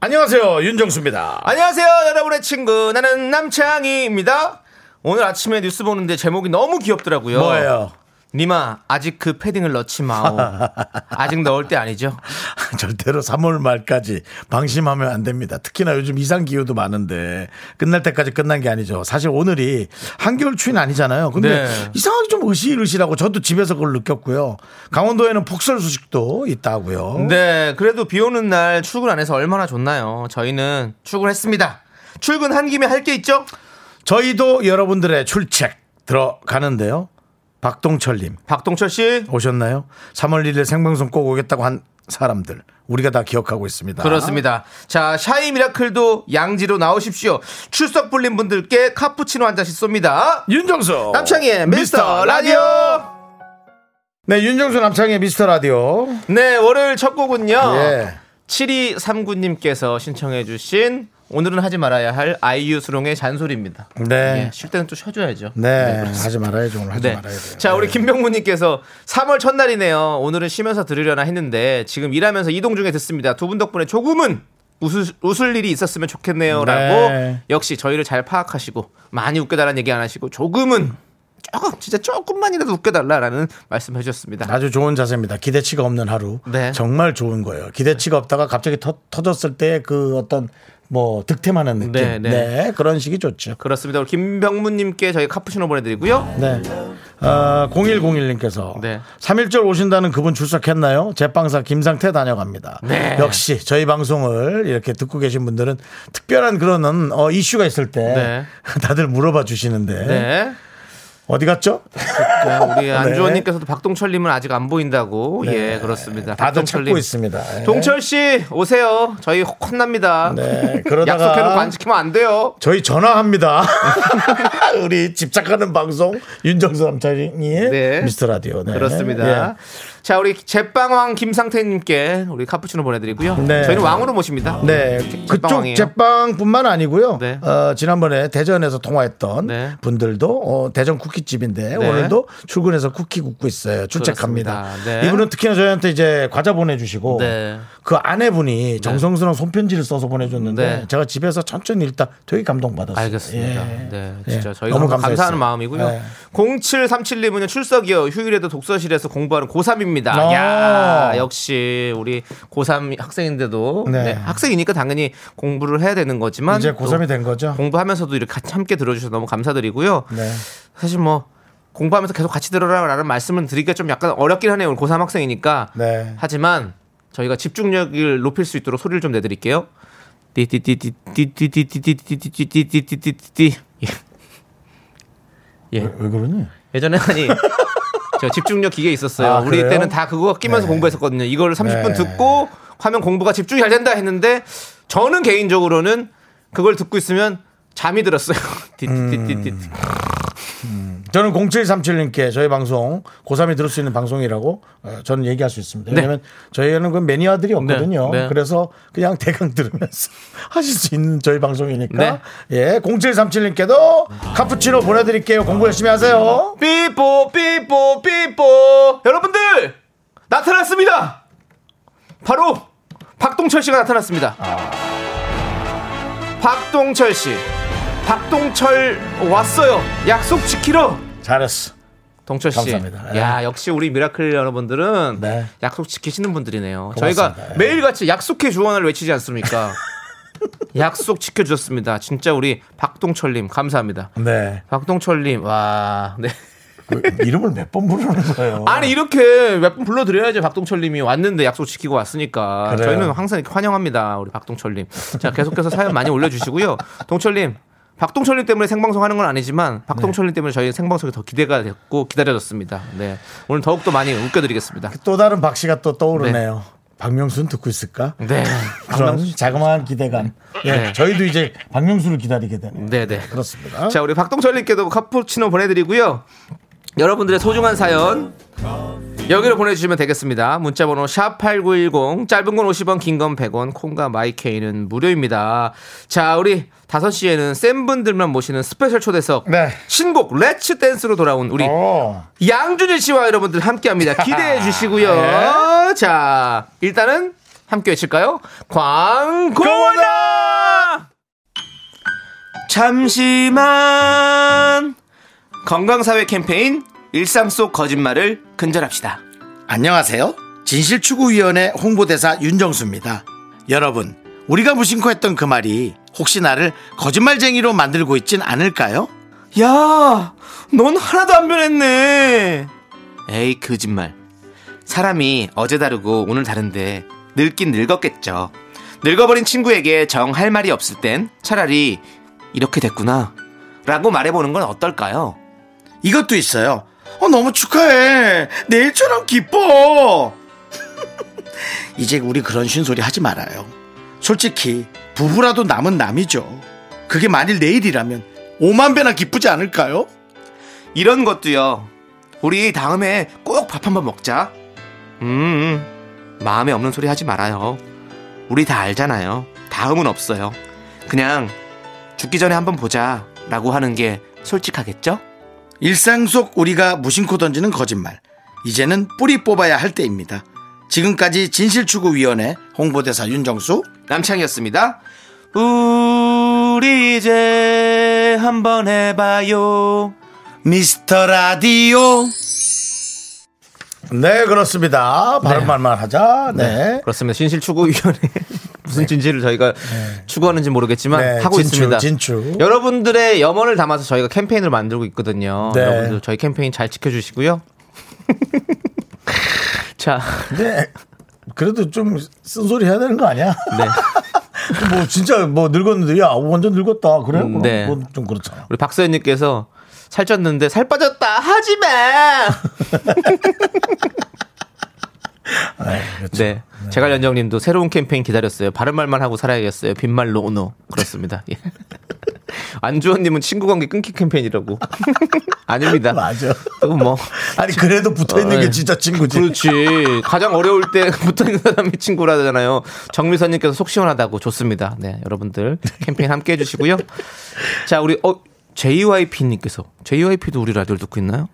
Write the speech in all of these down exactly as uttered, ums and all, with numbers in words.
안녕하세요, 윤정수입니다. 안녕하세요, 여러분의 친구 나는 남창희입니다. 오늘 아침에 뉴스 보는데 제목이 너무 귀엽더라고요. 뭐예요? 니마 아직 그 패딩을 넣지 마오. 아직 넣을 때 아니죠? 절대로 삼월 말까지 방심하면 안 됩니다. 특히나 요즘 이상 기후도 많은데 끝날 때까지 끝난 게 아니죠. 사실 오늘이 한겨울 추위는 아니잖아요. 근데 네. 이상하게 좀 으실으실하고 저도 집에서 그걸 느꼈고요. 강원도에는 폭설 소식도 있다고요. 네, 그래도 비 오는 날 출근 안 해서 얼마나 좋나요? 저희는 출근했습니다. 출근한 김에 할 게 있죠? 저희도 여러분들의 출첵 들어가는데요. 박동철님, 박동철씨 오셨나요? 삼월 일일 생방송 꼭 오겠다고 한 사람들 우리가 다 기억하고 있습니다. 그렇습니다. 자, 샤이 미라클도 양지로 나오십시오. 출석 불린 분들께 카푸치노 한 잔씩 쏩니다. 윤정수 남창희의 미스터 라디오. 네, 윤정수 남창희의 미스터 라디오. 네, 월요일 첫 곡은요, 예. 칠이삼구 님께서 신청해 주신 오늘은 하지 말아야 할 아이유 수롱의 잔소리입니다. 네. 예, 쉴 때는 또 쉬어줘야죠. 네. 네, 하지 말아야죠. 오늘 하지 네. 말아야 돼요. 자, 우리 김병무님께서 삼월 첫날이네요. 오늘은 쉬면서 들으려나 했는데 지금 일하면서 이동 중에 듣습니다. 두 분 덕분에 조금은 웃을, 웃을 일이 있었으면 좋겠네요. 라고. 네. 역시 저희를 잘 파악하시고 많이 웃겨달라는 얘기 안 하시고 조금은 조금, 진짜 조금만이라도 웃겨달라라는 말씀해 주셨습니다. 아주 좋은 자세입니다. 기대치가 없는 하루. 네. 정말 좋은 거예요. 기대치가 없다가 갑자기 터, 터졌을 때 그 어떤 뭐 득템하는 느낌. 네, 네. 네, 그런 식이 좋죠. 그렇습니다. 우리 김병문님께 저희 카푸치노 보내드리고요. 네. 어, 공일공일 님께서 네. 삼일절 오신다는 그분 출석했나요? 제빵사 김상태 다녀갑니다. 네. 역시 저희 방송을 이렇게 듣고 계신 분들은 특별한 그런 어, 이슈가 있을 때 네. 다들 물어봐 주시는데 네. 어디 갔죠? 그러니까 우리 안주원님께서도 네. 박동철님은 아직 안 보인다고. 네. 예, 그렇습니다. 다들 찾고 있습니다. 네. 동철 씨 오세요. 저희 혼납니다. 네, 그러다가 약속해놓고 안 지키면 안 돼요. 저희 전화합니다. 우리 집착하는 방송 윤정수 남창희의 네. 미스터 라디오. 네. 그렇습니다. 네. 자, 우리 제빵왕 김상태님께 우리 카푸치노 보내드리고요. 네. 저희는 왕으로 모십니다. 네, 제빵왕이에요. 그쪽 제빵뿐만 아니고요. 네. 어, 지난번에 대전에서 통화했던 네. 분들도 어, 대전 쿠키집인데 네. 오늘도 출근해서 쿠키 굽고 있어요. 출첵합니다. 네. 이분은 특히나 저희한테 이제 과자 보내주시고 네. 그 아내분이 정성스러운 손편지를 써서 보내줬는데 네. 제가 집에서 천천히 읽다 되게 감동받았어요. 알겠습니다. 예. 네, 진짜 예. 저희가 너무 감사하는 마음이고요. 네. 공칠삼칠 님은 출석이요. 휴일에도 독서실에서 공부하는 고삼입니다. 야, 역시 우리 고삼 학생인데도 네. 네, 학생이니까 당연히 공부를 해야 되는 거지만 이제 고삼이 된 거죠. 공부하면서도 이렇게 같이 함께 들어주셔서 너무 감사드리고요. 네. 사실 뭐 공부하면서 계속 같이 들어라라는 말씀을 드리기가 좀 약간 어렵긴 하네요. 고삼 학생이니까. 네. 하지만 저희가 집중력을 높일 수 있도록 소리를 좀 내드릴게요. 띠띠띠띠띠띠띠띠띠띠띠띠띠띠띠띠. 예. 왜, 왜 그러니? 예전에 아니. 저 집중력 기계 있었어요. 아, 우리 그래요? 때는 다 그거 끼면서 네. 공부했었거든요. 이걸 삼십 분 네. 듣고 하면 공부가 집중이 잘 된다 했는데 저는 개인적으로는 그걸 듣고 있으면 잠이 들었어요. 음. 음. 저는 공칠삼칠 님께 저희 방송 고삼이 들을 수 있는 방송이라고 저는 얘기할 수 있습니다. 왜냐하면 네. 저희는 그 매니아들이 없거든요. 네. 네. 그래서 그냥 대강 들으면서 하실 수 있는 저희 방송이니까 네. 예, 공칠삼칠 님께도 카푸치노 보내드릴게요. 공부 열심히 하세요. 삐뽀 삐뽀 삐뽀. 여러분들 나타났습니다. 바로 박동철 씨가 나타났습니다. 아. 박동철 씨. 박동철 왔어요. 약속 지키러. 잘했어. 동철 씨. 감사합니다. 네. 야, 역시 우리 미라클 여러분들은 네. 약속 지키시는 분들이네요. 고맙습니다. 저희가 네. 매일같이 약속해 주원을 외치지 않습니까? 약속 지켜주셨습니다. 진짜 우리 박동철님 감사합니다. 네. 박동철님 와. 네. 이름을 몇 번 부르는 거예요? 아니, 이렇게 몇 번 불러드려야지 박동철님이 왔는데 약속 지키고 왔으니까. 그래요. 저희는 항상 이렇게 환영합니다. 우리 박동철님. 자, 계속해서 사연 많이 올려주시고요. 동철님. 박동철님 때문에 생방송 하는 건 아니지만 박동철님 네. 때문에 저희 생방송이 더 기대가 됐고 기다려졌습니다. 네. 오늘 더욱더 많이 웃겨드리겠습니다. 또 다른 박씨가 또 떠오르네요. 네. 박명수는 듣고 있을까? 네. 박명수 자그마한 기대감. 예, 네. 저희도 이제 박명수를 기다리게 되네요. 네, 네. 그렇습니다. 자, 우리 박동철님께도 카푸치노 보내드리고요. 여러분들의 소중한 사연 여기로 보내주시면 되겠습니다. 문자번호 샵 팔구일공, 짧은 건 오십 원, 긴 건 백 원, 콩과 마이케이는 무료입니다. 자, 우리 다섯 시에는 센 분들만 모시는 스페셜 초대석, 네. 신곡 렛츠 댄스로 돌아온 우리 오. 양준일 씨와 여러분들 함께합니다. 기대해 주시고요. 네. 자, 일단은 함께 외칠까요? 광고나 잠시만. 건강사회 캠페인 일상 속 거짓말을 근절합시다. 안녕하세요, 진실추구위원회 홍보대사 윤정수입니다. 여러분, 우리가 무심코 했던 그 말이 혹시 나를 거짓말쟁이로 만들고 있진 않을까요? 야, 넌 하나도 안 변했네. 에이, 거짓말. 사람이 어제 다르고 오늘 다른데 늙긴 늙었겠죠. 늙어버린 친구에게 정할 말이 없을 땐 차라리 이렇게 됐구나 라고 말해보는 건 어떨까요? 이것도 있어요. 어, 너무 축하해. 내일처럼 기뻐. 이제 우리 그런 쉰소리 하지 말아요. 솔직히 부부라도 남은 남이죠. 그게 만일 내일이라면 오만 배나 기쁘지 않을까요? 이런 것도요. 우리 다음에 꼭 밥 한번 먹자. 음, 마음에 없는 소리 하지 말아요. 우리 다 알잖아요. 다음은 없어요. 그냥 죽기 전에 한번 보자 라고 하는 게 솔직하겠죠? 일상 속 우리가 무심코 던지는 거짓말, 이제는 뿌리 뽑아야 할 때입니다. 지금까지 진실추구위원회 홍보대사 윤정수 남창이었습니다. 우리 이제 한번 해봐요, 미스터 라디오. 네, 그렇습니다. 바른 네. 말만 하자. 네. 네, 그렇습니다. 진실추구위원회 무슨 진실을 저희가 네. 추구하는지 모르겠지만 네, 하고 진추, 있습니다. 진추. 여러분들의 염원을 담아서 저희가 캠페인을 만들고 있거든요. 네. 여러분들 저희 캠페인 잘 지켜주시고요. 자, 네. 그래도 좀 쓴소리 해야 되는 거 아니야? 네. 뭐 진짜 뭐 늙었는데 야 완전 늙었다 그래? 음, 네. 뭐 좀 그렇잖아. 우리 박서연님께서 살쪘는데 살 빠졌다 하지마. 네, 그렇죠. 네. 네. 제갈연정님도 새로운 캠페인 기다렸어요. 바른 말만 하고 살아야겠어요. 빈말로 오노. 그렇습니다. 예. 안주원님은 친구관계 끊기 캠페인이라고. 아닙니다. 맞아. 또 뭐. 아니 그래도 붙어있는 어, 게 진짜 친구지. 그렇지. 가장 어려울 때 붙어있는 사람이 친구라잖아요. 정미선님께서 속 시원하다고. 좋습니다. 네, 여러분들 캠페인 함께 해주시고요. 자, 우리 어, 제이와이피님께서 제이와이피도 우리 라디오를 듣고 있나요?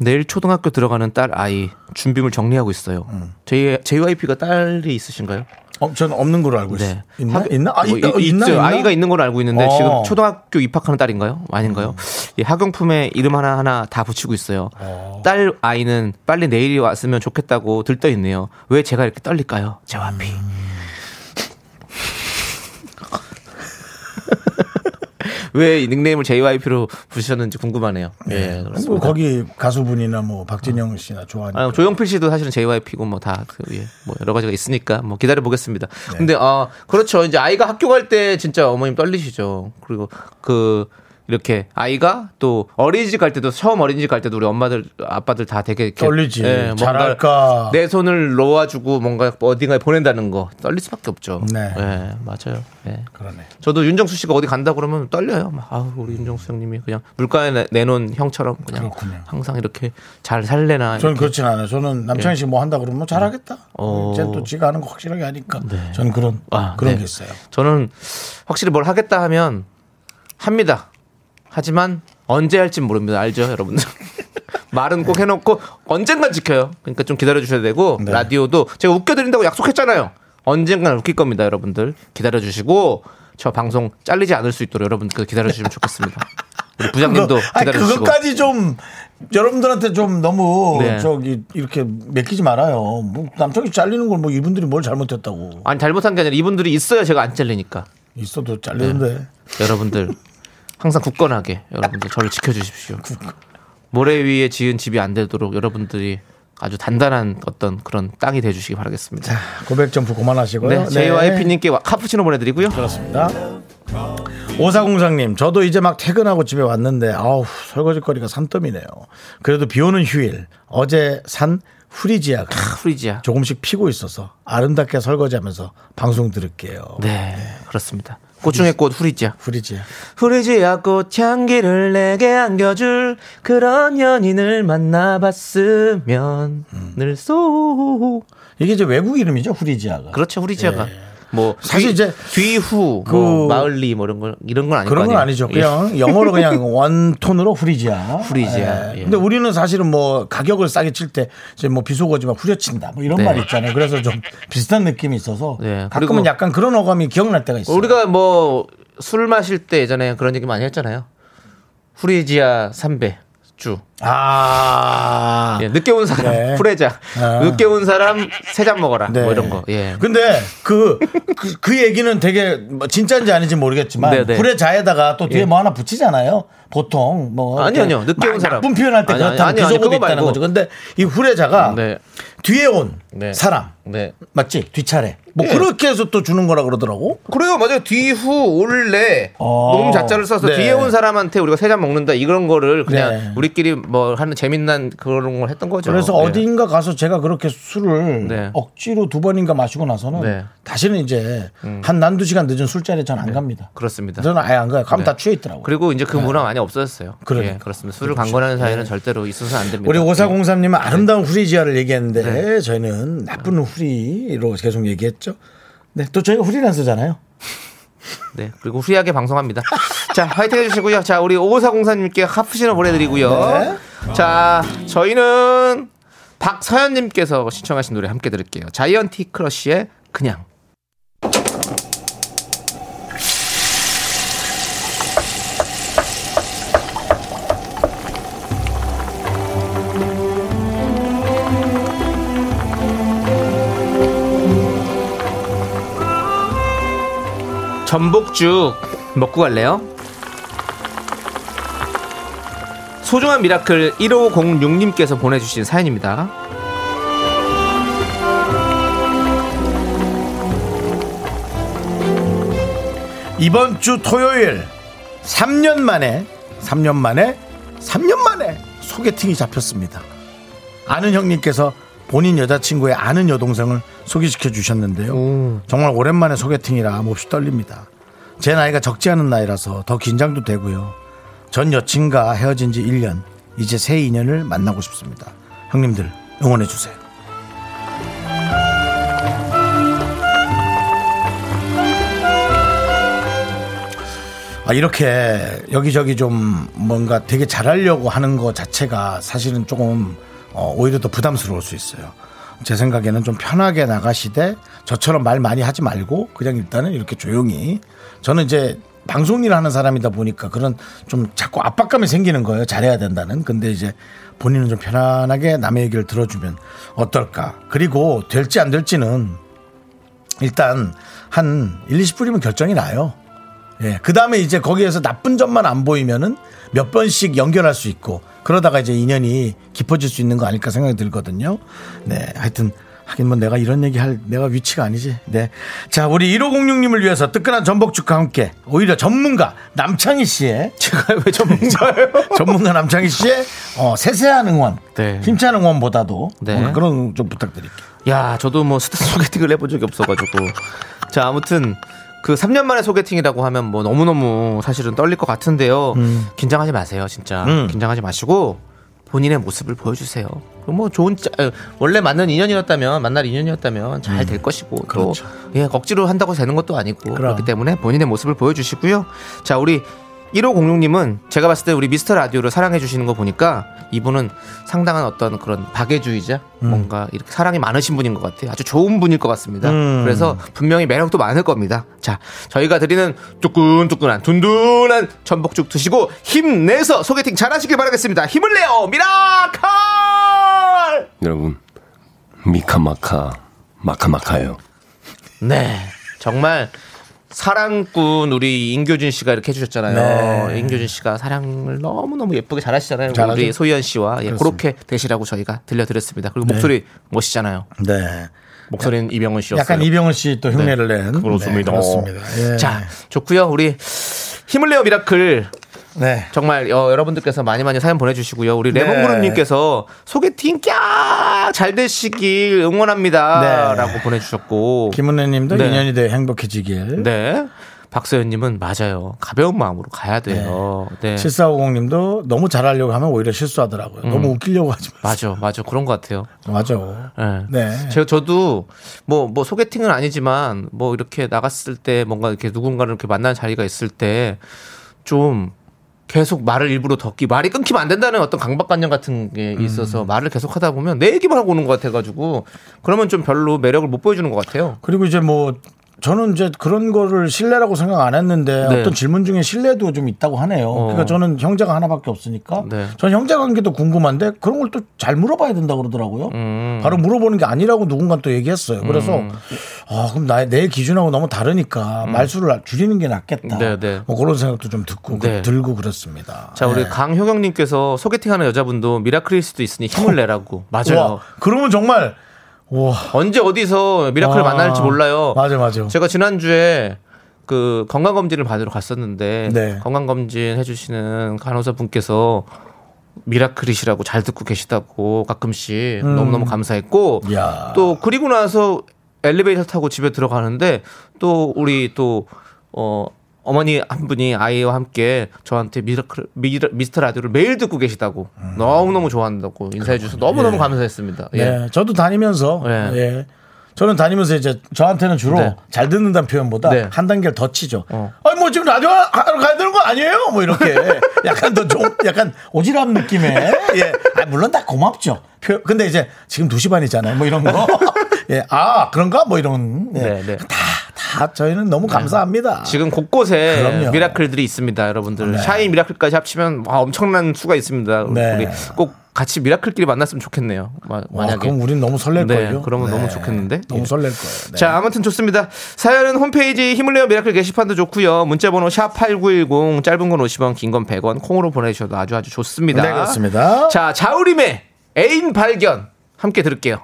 내일 초등학교 들어가는 딸 아이 준비물 정리하고 있어요. 음. J, 제이와이피가 딸이 있으신가요? 어, 저는 없는 걸로 알고 있어요. 네. 있나? 하, 있나? 아, 뭐, 있, 있나? 있나? 아이가 있는 걸로 알고 있는데 어. 지금 초등학교 입학하는 딸인가요? 아닌가요? 음. 예, 학용품에 이름 하나하나 다 붙이고 있어요. 어. 딸 아이는 빨리 내일이 왔으면 좋겠다고 들떠있네요. 왜 제가 이렇게 떨릴까요? 제이와이피. 음. 왜 닉네임을 제이와이피로 부르셨는지 궁금하네요. 예, 그렇습니다. 뭐 거기 가수분이나 뭐 박진영 씨나 좋아하니까. 아, 조용필 씨도 사실은 제이와이피고 뭐 다 그 예, 뭐 여러 가지가 있으니까 뭐 기다려 보겠습니다. 네. 근데 아, 그렇죠. 이제 아이가 학교 갈 때 진짜 어머님 떨리시죠. 그리고 그 이렇게 아이가 또 어린이집 갈 때도 처음 어린이집 갈 때도 우리 엄마들 아빠들 다 되게 떨리지. 예, 잘할까. 내 손을 놓아주고 뭔가 어딘가에 보낸다는 거 떨릴 수밖에 없죠. 네, 예, 맞아요. 예. 그러네. 저도 윤정수 씨가 어디 간다 그러면 떨려요. 막, 아우, 우리 윤정수 형님이 그냥 물가에 내놓은 형처럼 그냥 그렇군요. 항상 이렇게 잘 살래나. 저는 이렇게. 그렇진 않아요. 저는 남창희 씨 뭐 한다 그러면 잘하겠다. 어. 쟤 또 지가 하는 거 확실하게 하니까. 네. 저는 그런 아, 그런 네. 게 있어요. 저는 확실히 뭘 하겠다 하면 합니다. 하지만 언제 할지 모릅니다. 알죠, 여러분들? 말은 꼭 해놓고 언젠간 지켜요. 그러니까 좀 기다려주셔야 되고 네. 라디오도 제가 웃겨드린다고 약속했잖아요. 언젠간 웃길 겁니다, 여러분들. 기다려주시고 저 방송 잘리지 않을 수 있도록 여러분들 기다려주시면 좋겠습니다. 우리 부장님도 그거, 기다려주시고. 그것까지 좀 여러분들한테 좀 너무 네. 저기 이렇게 맡기지 말아요. 뭐 남쪽이 잘리는 걸 뭐 이분들이 뭘 잘못했다고. 아니 잘못한 게 아니라 이분들이 있어야 제가 안 잘리니까. 있어도 잘리는데. 네. 여러분들. 항상 굳건하게 여러분들 저를 지켜주십시오. 모래 위에 지은 집이 안 되도록 여러분들이 아주 단단한 어떤 그런 땅이 되어주시기 바라겠습니다. 자, 고백 점프 그만하시고요. 네, 제이와이피님께 네. 카푸치노 보내드리고요. 그렇습니다. 오사공사님, 저도 이제 막 퇴근하고 집에 왔는데 아우 설거지거리가 산더미네요. 그래도 비오는 휴일 어제 산 후리지아가 아, 후리지아. 조금씩 피고 있어서 아름답게 설거지하면서 방송 들을게요. 네, 네. 그렇습니다. 꽃 중에 꽃 후리지아. 후리지아. 후리지아 꽃 향기를 내게 안겨줄 그런 연인을 만나봤으면 음. 늘 쏘. 이게 이제 외국 이름이죠, 후리지아가. 그렇죠, 후리지아가. 예. 뭐 사실 귀, 이제 뒤후 그 뭐 마을리 뭐 이런 건 이런 건 아니고 그런 건 아니죠. 그냥 예. 영어로 그냥 원톤으로 후리지아. 후리지아. 예. 예. 근데 우리는 사실은 뭐 가격을 싸게 칠 때 이제 뭐 비속어지 막 후려친다 뭐 이런 네. 말 있잖아요. 그래서 좀 비슷한 느낌이 있어서 예. 가끔은 약간 그런 어감이 기억날 때가 있어요. 우리가 뭐 술 마실 때 예전에 그런 얘기 많이 했잖아요. 후리지아 삼배 주. 아. 예, 늦게 온 사람, 네. 후레자. 아. 늦게 온 사람, 세 잔 먹어라. 네. 뭐 이런 거. 예. 근데 그, 그, 그 얘기는 되게 진짜인지 아닌지 모르겠지만. 네네. 후레자에다가 또 뒤에 예. 뭐 하나 붙이잖아요. 보통. 뭐. 아니, 아니요. 늦게 온 사람. 나쁜 표현할 때 그렇다는 기적으로 있다는 거죠. 근데 이 후레자가 네. 뒤에 온 네. 사람. 네. 맞지? 뒷차례. 뭐 예. 그렇게 해서 또 주는 거라 그러더라고. 그래요. 맞아요. 뒤후 올래 놈 자자를 써서 네. 뒤에 온 사람한테 우리가 세 잔 먹는다 이런 거를 그냥 네. 우리끼리 뭐 하는 재미난 그런 걸 했던 거죠. 그래서 네. 어딘가 가서 제가 그렇게 술을 네. 억지로 두 번인가 마시고 나서는 네. 다시는 이제 음. 한 난두 시간 늦은 술자리에 전 안 네. 갑니다. 그렇습니다. 저는 아예 안 가요. 가면 네. 다 취해 있더라고요. 그리고 이제 그 네. 문화 많이 없어졌어요. 그래. 예, 그렇습니다. 술을 그렇지. 강권하는 사회는 네. 절대로 있어서는 안 됩니다. 우리 오사공삼님은 네. 아름다운 후리지아를 얘기했는데 네. 저희는 나쁜 후리로 계속 얘기했죠. 네, 또 저희가 후리랜서잖아요. 네, 그리고 후리하게 방송합니다. 자, 화이팅 해주시고요. 자, 우리 오사공사님께 하프신을 보내드리고요. 네. 자, 저희는 박서연님께서 신청하신 노래 함께 들을게요. 자이언티 크러쉬의 그냥. 전복죽 먹고 갈래요? 소중한 미라클 일오공육님께서 보내주신 사연입니다. 이번 주 토요일 삼 년 만에 삼 년 만에 삼 년 만에 소개팅이 잡혔습니다. 아는 형님께서 본인 여자친구의 아는 여동생을 소개시켜 주셨는데요. 오. 정말 오랜만에 소개팅이라 몹시 떨립니다. 제 나이가 적지 않은 나이라서 더 긴장도 되고요. 전 여친과 헤어진 지 일 년, 이제 새 인연을 만나고 싶습니다. 형님들 응원해 주세요. 아, 이렇게 여기저기 좀 뭔가 되게 잘하려고 하는 거 자체가 사실은 조금 어, 오히려 더 부담스러울 수 있어요. 제 생각에는 좀 편하게 나가시되 저처럼 말 많이 하지 말고 그냥 일단은 이렇게 조용히. 저는 이제 방송 일을 하는 사람이다 보니까 그런 좀 자꾸 압박감이 생기는 거예요. 잘해야 된다는. 근데 이제 본인은 좀 편안하게 남의 얘기를 들어주면 어떨까. 그리고 될지 안 될지는 일단 한 일, 이십 분이면 결정이 나요. 예, 그 다음에 이제 거기에서 나쁜 점만 안 보이면은 몇 번씩 연결할 수 있고 그러다가 이제 인연이 깊어질 수 있는 거 아닐까 생각이 들거든요. 네, 하여튼 하긴 뭐 내가 이런 얘기 할 내가 위치가 아니지. 네, 자 우리 일오공육님을 위해서 뜨끈한 전복죽과 함께 오히려 전문가 남창희 씨의 제가 왜 전문가예요? 전문가 남창희 씨의 어, 세세한 응원, 네. 힘찬 응원보다도 네. 그런 좀 부탁드릴게요. 야, 저도 뭐 스타 소개팅을 해본 적이 없어가지고 자 아무튼. 그 삼 년 만에 소개팅이라고 하면 뭐 너무너무 사실은 떨릴 것 같은데요. 음. 긴장하지 마세요, 진짜. 음. 긴장하지 마시고 본인의 모습을 보여주세요. 뭐 좋은 짜, 원래 맞는 인연이었다면 만날 인연이었다면 잘 될 음. 것이고 그렇죠. 또 예, 억지로 한다고 되는 것도 아니고 그럼. 그렇기 때문에 본인의 모습을 보여주시고요. 자, 우리 일오공육님은 제가 봤을 때 우리 미스터 라디오를 사랑해 주시는 거 보니까 이분은 상당한 어떤 그런 박애주의자 음. 뭔가 이렇게 사랑이 많으신 분인 것 같아요. 아주 좋은 분일 것 같습니다. 음. 그래서 분명히 매력도 많을 겁니다. 자, 저희가 드리는 뚜끈뚜끈한 둔둔한 전복죽 드시고 힘내서 소개팅 잘하시길 바라겠습니다. 힘을 내요 미라클. 여러분 미카마카 마카마카요. 네, 정말 사랑꾼 우리 인교준 씨가 이렇게 해주셨잖아요. 네. 인교준 씨가 사랑을 너무너무 예쁘게 잘하시잖아요. 잘하죠? 우리 소희연 씨와 예, 그렇게 되시라고 저희가 들려드렸습니다. 그리고 네. 목소리 멋있잖아요. 네. 목소리는 이병헌 씨였어요. 약간 이병헌 씨 또 흉내를 낸. 네. 그렇습니다. 네, 그렇습니다. 예. 자, 좋고요. 우리 힘을 내어 미라클. 네. 정말 어, 여러분들께서 많이 많이 사연 보내주시고요. 우리 레몬그룹님께서 네. 소개팅 꺄 잘 되시길 응원합니다. 네. 라고 보내주셨고. 김은혜님도 네. 인연이 돼 행복해지길. 네. 박서연님은 맞아요. 가벼운 마음으로 가야 돼요. 네. 네. 칠사오공님도 너무 잘하려고 하면 오히려 실수하더라고요. 음. 너무 웃기려고 하지 마세요. 맞아, 맞아. 그런 것 같아요. 맞아. 네. 네. 제가 저도 뭐, 뭐 소개팅은 아니지만 뭐 이렇게 나갔을 때 뭔가 이렇게 누군가를 이렇게 만나는 자리가 있을 때 좀 계속 말을 일부러 덮기, 말이 끊기면 안 된다는 어떤 강박관념 같은 게 있어서 음. 말을 계속 하다 보면 내 얘기만 하고 오는 것 같아가지고 그러면 좀 별로 매력을 못 보여주는 것 같아요. 그리고 이제 뭐. 저는 이제 그런 거를 신뢰라고 생각 안 했는데 네. 어떤 질문 중에 신뢰도 좀 있다고 하네요. 어. 그러니까 저는 형제가 하나밖에 없으니까 네. 저는 형제 관계도 궁금한데 그런 걸 또 잘 물어봐야 된다 그러더라고요. 음. 바로 물어보는 게 아니라고 누군가 또 얘기했어요. 그래서 음. 아, 그럼 나의 내 기준하고 너무 다르니까 음. 말수를 줄이는 게 낫겠다. 네, 네. 뭐 그런 생각도 좀 듣고 네. 들고 그렇습니다. 자, 우리 네. 강효경님께서 소개팅하는 여자분도 미라클일 수도 있으니 힘을 내라고. 맞아요. 우와, 그러면 정말. 우와. 언제 어디서 미라클을 아, 만날지 몰라요. 맞아, 맞아. 제가 지난주에 그 건강검진을 받으러 갔었는데 네. 건강검진 해주시는 간호사분께서 미라클이시라고 잘 듣고 계시다고 가끔씩 음. 너무너무 감사했고 야. 또 그리고 나서 엘리베이터 타고 집에 들어가는데 또 우리 또 어, 어머니 한 분이 아이와 함께 저한테 미라클, 미라, 미스터 라디오를 매일 듣고 계시다고 음. 너무너무 좋아한다고 인사해 주셔서 너무너무 예. 감사했습니다. 예. 네, 저도 다니면서 예. 예. 저는 다니면서 이제 저한테는 주로 네. 잘 듣는다는 표현보다 네. 한 단계를 더 치죠. 어. 아니 뭐 지금 라디오 하러 가야 되는 거 아니에요? 뭐 이렇게 약간 더 좀 약간 오지랖 느낌의 예. 아, 물론 다 고맙죠. 표, 근데 이제 지금 두 시 반이잖아요. 뭐 이런 거. 예. 아 그런가? 뭐 이런 예. 네, 네. 다. 다 저희는 너무 감사합니다. 지금 곳곳에 그럼요. 미라클들이 있습니다, 여러분들. 네. 샤이 미라클까지 합치면 와, 엄청난 수가 있습니다. 네. 우리 꼭 같이 미라클끼리 만났으면 좋겠네요. 와, 만약에. 그럼 우린 너무 설렐 네, 거예요. 그러면 네. 너무 좋겠는데. 너무 예. 설렐 거예요. 네. 자, 아무튼 좋습니다. 사연은 홈페이지 힘을 내어 미라클 게시판도 좋고요. 문자번호 샵팔구일공 짧은 건 오십 원, 긴 건 백 원, 콩으로 보내주셔도 아주 아주 좋습니다. 네, 그렇습니다. 자, 자우림의 애인 발견 함께 들을게요.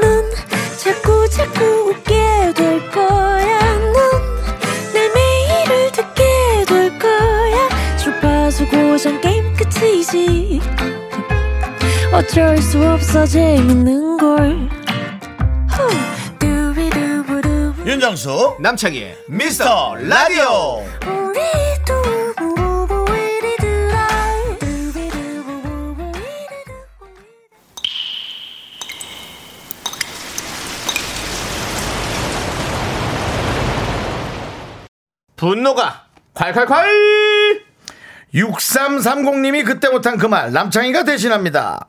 넌 자꾸 자꾸 웃게 될 거야. 넌내 매일을 듣게 될 거야. 주파수 고정 게임 끝이지. 어쩔 수 없어 재밌는 걸. 윤정수 남창희 미스터 라디오. 분노가 콸콸콸. 육삼삼공님이 그때 못한 그 말 남창희가 대신합니다.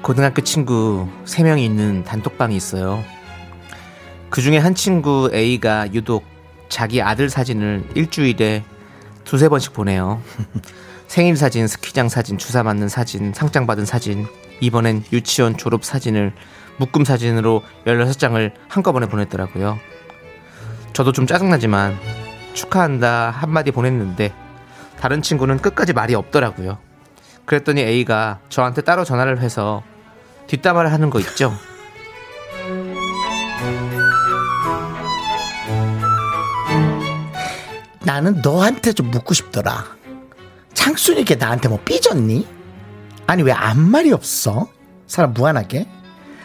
고등학교 친구 세 명이 있는 단톡방이 있어요. 그 중에 한 친구 A가 유독 자기 아들 사진을 일주일에 두세 번씩 보내요. 생일 사진, 스키장 사진, 주사 맞는 사진, 상장 받은 사진, 이번엔 유치원 졸업 사진을 묶음 사진으로 열여섯 장을 한꺼번에 보냈더라고요. 저도 좀 짜증나지만 축하한다 한마디 보냈는데 다른 친구는 끝까지 말이 없더라고요. 그랬더니 A가 저한테 따로 전화를 해서 뒷담화를 하는 거 있죠. 나는 너한테 좀 묻고 싶더라. 창순이 걔 나한테 뭐 삐졌니? 아니 왜 아무 말이 없어? 사람 무한하게.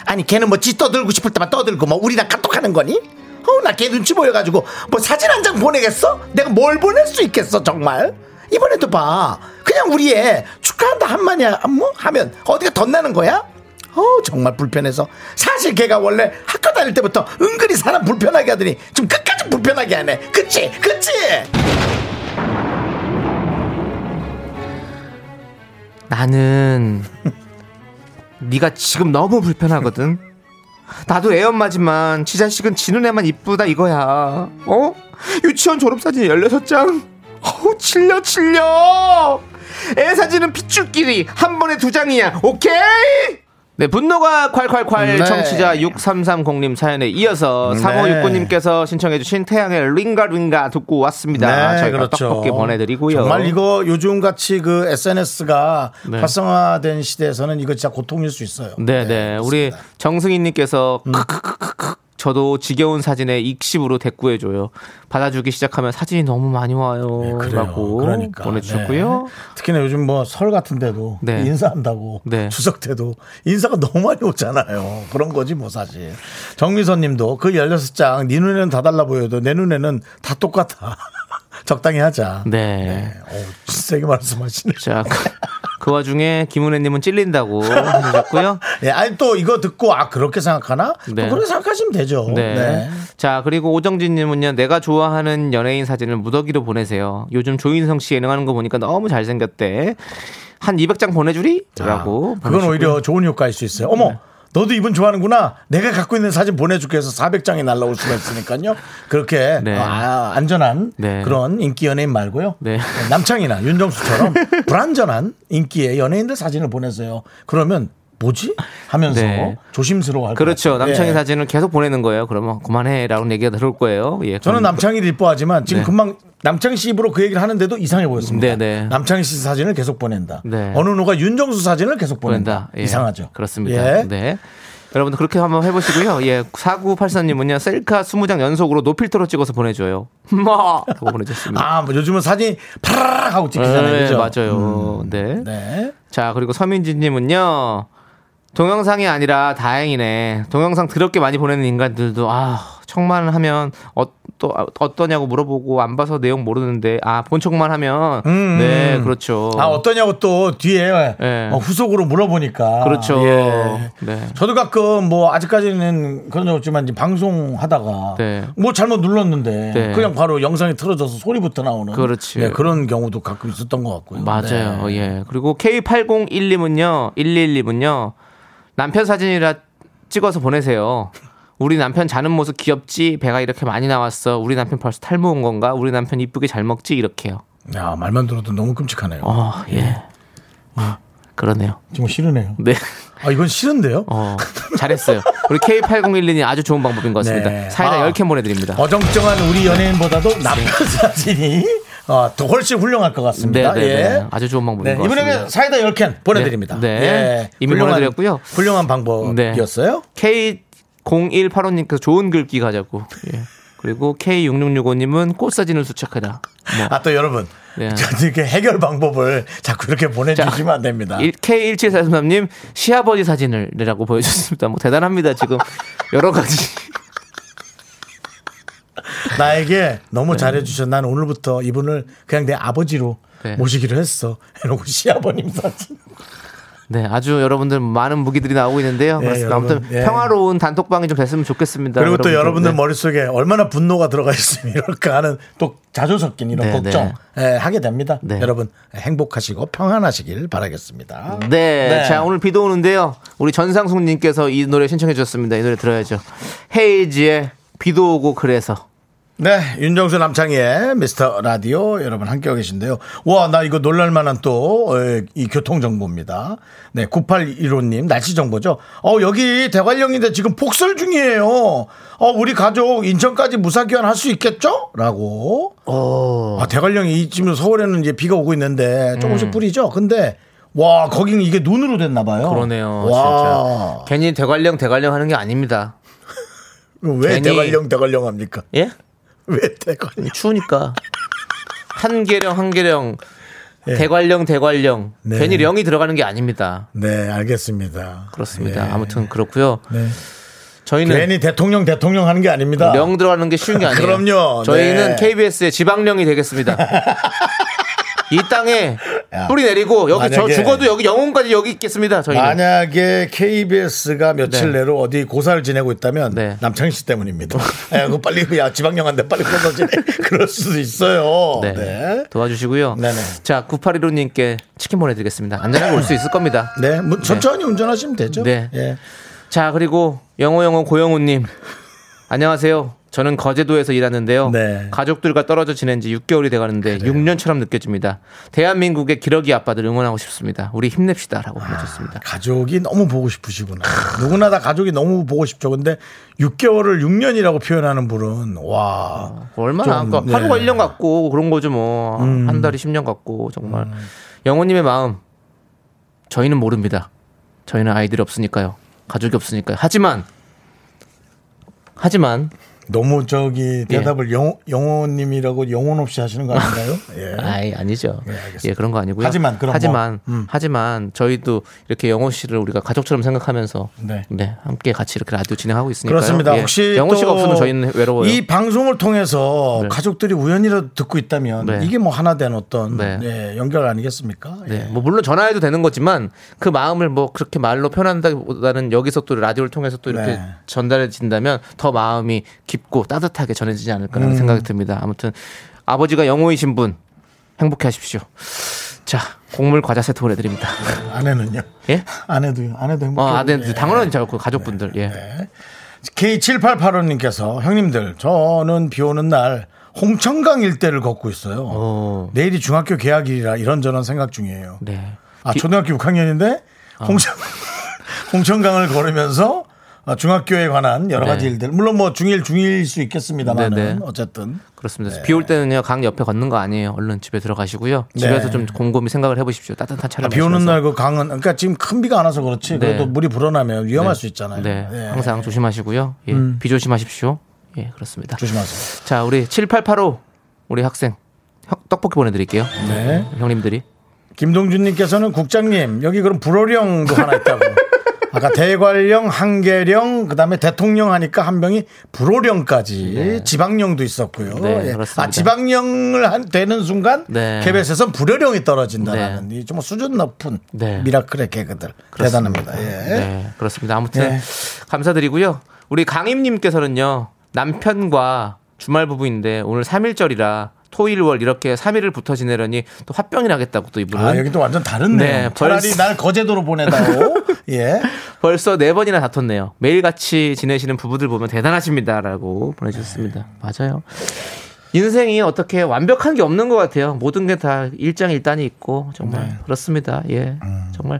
아니 걔는 뭐 지 떠들고 싶을 때만 떠들고 뭐 우리랑 카톡하는 거니? 어, 나 걔 눈치 보여가지고 뭐 사진 한 장 보내겠어? 내가 뭘 보낼 수 있겠어 정말. 이번에도 봐. 그냥 우리 애 축하한다 한마디 뭐 하면 어디가 덧나는 거야? 어, 정말 불편해서. 사실 걔가 원래 학교 다닐 때부터 은근히 사람 불편하게 하더니 좀 끝까지 불편하게 하네. 그치 그치. 나는 네가 지금 너무 불편하거든. 나도 애엄마지만 지 자식은 지 눈에만 이쁘다 이거야. 어? 유치원 졸업사진 열여섯 장. 어우 질려 질려. 애 사진은 핏줄끼리 한 번에 두 장이야. 오케이? 네, 분노가 콸콸콸. 네. 청취자 육삼삼공님 사연에 이어서 네. 삼오육구님께서 신청해주신 태양의 링가링가 듣고 왔습니다. 네, 저희가 그렇죠. 떡볶이 보내드리고요. 정말 이거 요즘같이 그 에스엔에스가 네. 활성화된 시대에서는 이거 진짜 고통일 수 있어요. 네네. 네, 우리 정승희님께서 음. 크크크크크 저도 지겨운 사진에 익십으로 대꾸해줘요. 받아주기 시작하면 사진이 너무 많이 와요. 네, 라고 그러니까. 보내주셨고요. 네. 특히나 요즘 뭐 설 같은 데도 네. 인사한다고 네. 추석 때도 인사가 너무 많이 오잖아요. 그런 거지 뭐 사실. 정미선 님도 그 열여섯 장 네 눈에는 다 달라 보여도 내 눈에는 다 똑같아. 적당히 하자. 네. 네. 오, 세게 말씀하시네. 자, 그, 그 와중에 김은혜님은 찔린다고 하셨고요. 네, 아니 또 이거 듣고 아 그렇게 생각하나? 네. 또 그렇게 생각하시면 되죠. 네. 네. 자, 그리고 오정진님은요. 내가 좋아하는 연예인 사진을 무더기로 보내세요. 요즘 조인성 씨 예능하는 거 보니까 너무 잘생겼대. 한 이백 장 보내주리? 자, 라고. 그건 보내주고요. 오히려 좋은 효과일 수 있어요. 어머. 네. 너도 이분 좋아하는구나. 내가 갖고 있는 사진 보내줄게 해서 사백 장이 날라올 수가 있으니까요. 그렇게 네. 아, 안전한 네. 그런 인기 연예인 말고요. 네. 남창이나 윤정수처럼 불안전한 인기의 연예인들 사진을 보내세요. 그러면 뭐지? 하면서 네. 조심스러워할 거예요. 그렇죠. 남창희 예. 사진을 계속 보내는 거예요. 그러면 그만해라는 얘기가 들어올 거예요. 예, 저는 남창희를 이뻐하지만 지금 네. 금방 남창희 씨 입으로 그 얘기를 하는데도 이상해 보였습니다. 네, 네. 남창희 씨 사진을 계속 보낸다. 네. 어느 누가 윤정수 사진을 계속 보낸다. 보낸다. 예. 이상하죠. 그렇습니다. 예. 네. 여러분들 그렇게 한번 해보시고요. 예, 사구팔사님은요. 셀카 스무 장 연속으로 노필터로 찍어서 보내줘요. 뭐 하고 보내줬습니다. 아, 뭐 요즘은 사진이 파라락 하고 찍히잖아요. 네, 그렇죠? 맞아요. 음. 네. 네. 자, 그리고 서민진님은요. 동영상이 아니라 다행이네. 동영상 드럽게 많이 보내는 인간들도 아 척만 하면 어, 또, 어떠냐고 물어보고 안 봐서 내용 모르는데 아 본 척만 하면 음, 네 그렇죠. 아 어떠냐고 또 뒤에 네. 후속으로 물어보니까 그렇죠. 예. 네. 저도 가끔 뭐 아직까지는 그런 적 없지만 이제 방송하다가 네. 뭐 잘못 눌렀는데 네. 그냥 바로 영상이 틀어져서 소리부터 나오는 그렇지. 네, 그런 경우도 가끔 있었던 것 같고요. 맞아요. 네. 예. 그리고 케이 팔공일님은요 일일일님은요 남편 사진이라 찍어서 보내세요. 우리 남편 자는 모습 귀엽지? 배가 이렇게 많이 나왔어. 우리 남편 벌써 탈모 온 건가? 우리 남편 이쁘게 잘 먹지? 이렇게요. 야, 말만 들어도 너무 끔찍하네요. 어, 예. 아, 그러네요. 좀 싫으네요. 네. 아, 이건 싫은데요? 어, 잘했어요. 우리 케이 팔공일님이 아주 좋은 방법인 것 같습니다. 네. 사이다 아, 열 캔 보내드립니다. 어정쩡한 우리 연예인보다도 남편 사진이 어, 더 훨씬 훌륭할 것 같습니다. 네, 예. 아주 좋은 방법인 네, 것 같습니다. 이번에 사이다 열 캔 보내드립니다. 네, 네. 예. 이미 훌륭한, 보내드렸고요. 훌륭한 방법이었어요. 네. 케이 공일팔오님께서 좋은 글귀 가자고. 예. 그리고 케이 육육육오님은 꽃 사진을 수척하다. 뭐. 아, 또 여러분. 네. 이렇게 해결 방법을 자꾸 이렇게 보내주시면 자, 안 됩니다. 케이 일칠사삼님 시아버지 사진을 내라고 보여줬습니다. 뭐 대단합니다. 지금 여러 가지. 나에게 너무 네. 잘해주셔. 난 오늘부터 이분을 그냥 내 아버지로 네. 모시기로 했어. 이러고 시아버님 사진. 네, 아주 여러분들 많은 무기들이 나오고 있는데요. 네, 아무튼 네. 평화로운 단톡방이 좀 됐으면 좋겠습니다. 그리고 여러분들. 또 여러분들 네. 머릿속에 얼마나 분노가 들어가 있으면 이럴까 하는 또 자주 섞인 이런 네, 걱정 네. 예, 하게 됩니다. 네. 여러분 행복하시고 평안하시길 바라겠습니다. 네. 네, 자 오늘 비도 오는데요. 우리 전상숙님께서 이 노래 신청해 주셨습니다. 이 노래 들어야죠. 헤이지의 비도 오고 그래서. 네, 윤정수 남창희의 미스터 라디오 여러분 함께 계신데요. 와, 나 이거 놀랄만한 또 이 교통 정보입니다. 네, 구팔일오님 날씨 정보죠. 어 여기 대관령인데 지금 폭설 중이에요. 어 우리 가족 인천까지 무사귀환 할 수 있겠죠? 라고. 어. 아 대관령이 지금 서울에는 이제 비가 오고 있는데 조금씩 뿌리죠. 음. 근데 와 거기는 이게 눈으로 됐나 봐요. 그러네요. 와. 진짜 괜히 대관령 대관령 하는 게 아닙니다. 왜 괜히... 대관령 대관령 합니까? 예? 왜 대관령? 추우니까 한계령 한계령 네. 대관령 대관령 네. 괜히 령이 들어가는 게 아닙니다. 네, 알겠습니다. 그렇습니다. 네. 아무튼 그렇고요. 네. 저희는 괜히 대통령 대통령 하는 게 아닙니다. 령 들어가는 게 쉬운 게 아니에요. 그럼요. 저희는 네. 케이비에스의 지방령이 되겠습니다. 이 땅에 야, 뿌리 내리고 여기 만약에, 저 죽어도 여기 영혼까지 여기 있겠습니다. 저희는 만약에 케이비에스가 며칠 네. 내로 어디 고사를 지내고 있다면 네. 남창희 씨 때문인데. 야, 그거 빨리 야 지방령한데 빨리 끊어지네. 그럴 수도 있어요. 네. 네. 도와주시고요. 네네. 자 구팔일오님께 치킨 보내드리겠습니다. 안전하게 올 수 있을 겁니다. 네, 뭐, 천천히 네. 운전하시면 되죠. 네. 네. 자 그리고 영호영호 고영호님 안녕하세요. 저는 거제도에서 일하는데요. 네. 가족들과 떨어져 지낸 지 육 개월이 돼가는데 그래요. 육 년처럼 느껴집니다. 대한민국의 기러기 아빠들 응원하고 싶습니다. 우리 힘냅시다라고 보내줬습니다. 아, 가족이 너무 보고 싶으시구나. 누구나 다 가족이 너무 보고 싶죠. 근데 육 개월을 육 년이라고 표현하는 분은 와 어, 얼마나 좀, 네. 하루가 일 년 같고 그런 거죠 뭐. 음. 한 달이 십 년 같고 정말. 음. 영호님의 마음 저희는 모릅니다. 저희는 아이들이 없으니까요. 가족이 없으니까요. 하지만 하지만 너무 저기 대답을 예. 영호, 영호님이라고 영혼 없이 하시는 거 아닌가요? 예. 아이, 아니죠. 네, 예, 그런 거 아니고요. 하지만 그럼 하지만 뭐, 음. 하지만 저희도 이렇게 영호 씨를 우리가 가족처럼 생각하면서 네, 네 함께 같이 이렇게 라디오 진행하고 있으니까요. 그렇습니다. 예. 혹시 영호 씨가 없으면 저희는 외로워요. 이 방송을 통해서 네. 가족들이 우연히라도 듣고 있다면 네. 이게 뭐 하나 된 어떤 네. 예, 연결 아니겠습니까? 네. 예. 뭐 물론 전화해도 되는 거지만 그 마음을 뭐 그렇게 말로 표현한다기보다는 여기서 또 라디오를 통해서 또 이렇게 네. 전달해진다면 더 마음이 깊 고 따뜻하게 전해지지 않을까라는 음. 생각이 듭니다. 아무튼 아버지가 영호이신 분 행복해하십시오. 자, 곡물 과자 세트 보내드립니다. 네, 아내는요? 예? 아내도요. 아내도 행복해요. 아, 아내도 예. 당연히 저렇고 가족분들. 네, 예. 네. 케이 칠팔팔오님께서 형님들 저는 비오는 날 홍천강 일대를 걷고 있어요. 오. 내일이 중학교 개학일이라 이런저런 생각 중이에요. 네. 아 비... 초등학교 육 학년인데 어. 홍천 홍천강을 걸으면서. 중학교에 관한 여러 가지 네. 일들 물론 뭐 중일 중일 수 있겠습니다만은 어쨌든 그렇습니다. 네. 비올 때는요 강 옆에 걷는 거 아니에요. 얼른 집에 들어가시고요. 집에서 네. 좀 곰곰이 생각을 해보십시오. 따뜻한 차를 아, 비오는 날 그 강은 그러니까 지금 큰 비가 안 와서 그렇지 네. 그래도 물이 불어나면 위험할 네. 수 있잖아요. 네. 네. 항상 조심하시고요. 예. 음. 비 조심하십시오. 예 그렇습니다. 조심하세요. 자 우리 칠팔팔오 우리 학생 떡볶이 보내드릴게요. 네 형님들이 김동준님께서는 국장님 여기 그럼 불호령도 하나 있다고. 아까 대관령, 한계령, 그다음에 대통령 하니까 한 명이 불호령까지 네. 지방령도 있었고요. 네, 예. 아 지방령을 한, 되는 순간 네. 케이비에스에선 불호령이 떨어진다라는 네. 이 정말 수준 높은 네. 미라클의 개그들 그렇습니다. 대단합니다. 예. 네, 그렇습니다. 아무튼 예. 감사드리고요. 우리 강임님께서는요 남편과 주말 부부인데 오늘 삼일절이라. 토일월 이렇게 삼 일을 붙어 지내려니 또 화병이 나겠다고 또 이분은 아 여기 또 완전 다른데 네, 차라리 벌써... 날 거제도로 보내다오 예 벌써 네 번이나 다퉜네요. 매일 같이 지내시는 부부들 보면 대단하십니다라고 보내주셨습니다. 맞아요. 인생이 어떻게 완벽한 게 없는 것 같아요. 모든 게 다 일장일단이 있고 정말 네. 그렇습니다. 예 음. 정말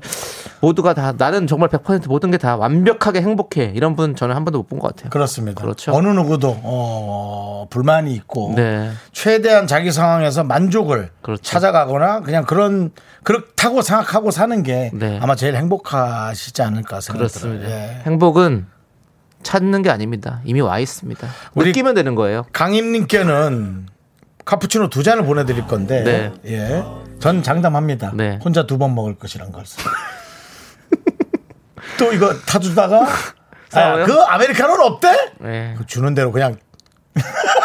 모두가 다 나는 정말 백 퍼센트 모든 게 다 완벽하게 행복해 이런 분 저는 한 번도 못 본 것 같아요. 그렇습니다. 그렇죠. 어느 누구도 어, 불만이 있고 네. 최대한 자기 상황에서 만족을 그렇죠. 찾아가거나 그냥 그런 그렇다고 생각하고 사는 게 네. 아마 제일 행복하시지 않을까 생각합니다. 예. 행복은 찾는 게 아닙니다. 이미 와 있습니다. 느끼면 되는 거예요. 강임님께는 카푸치노 두 잔을 보내드릴 건데, 네. 예, 전 장담합니다. 네. 혼자 두 번 먹을 것이란 걸. 또 이거 타주다가 아, 그 아메리카노는 없대? 네. 주는 대로 그냥.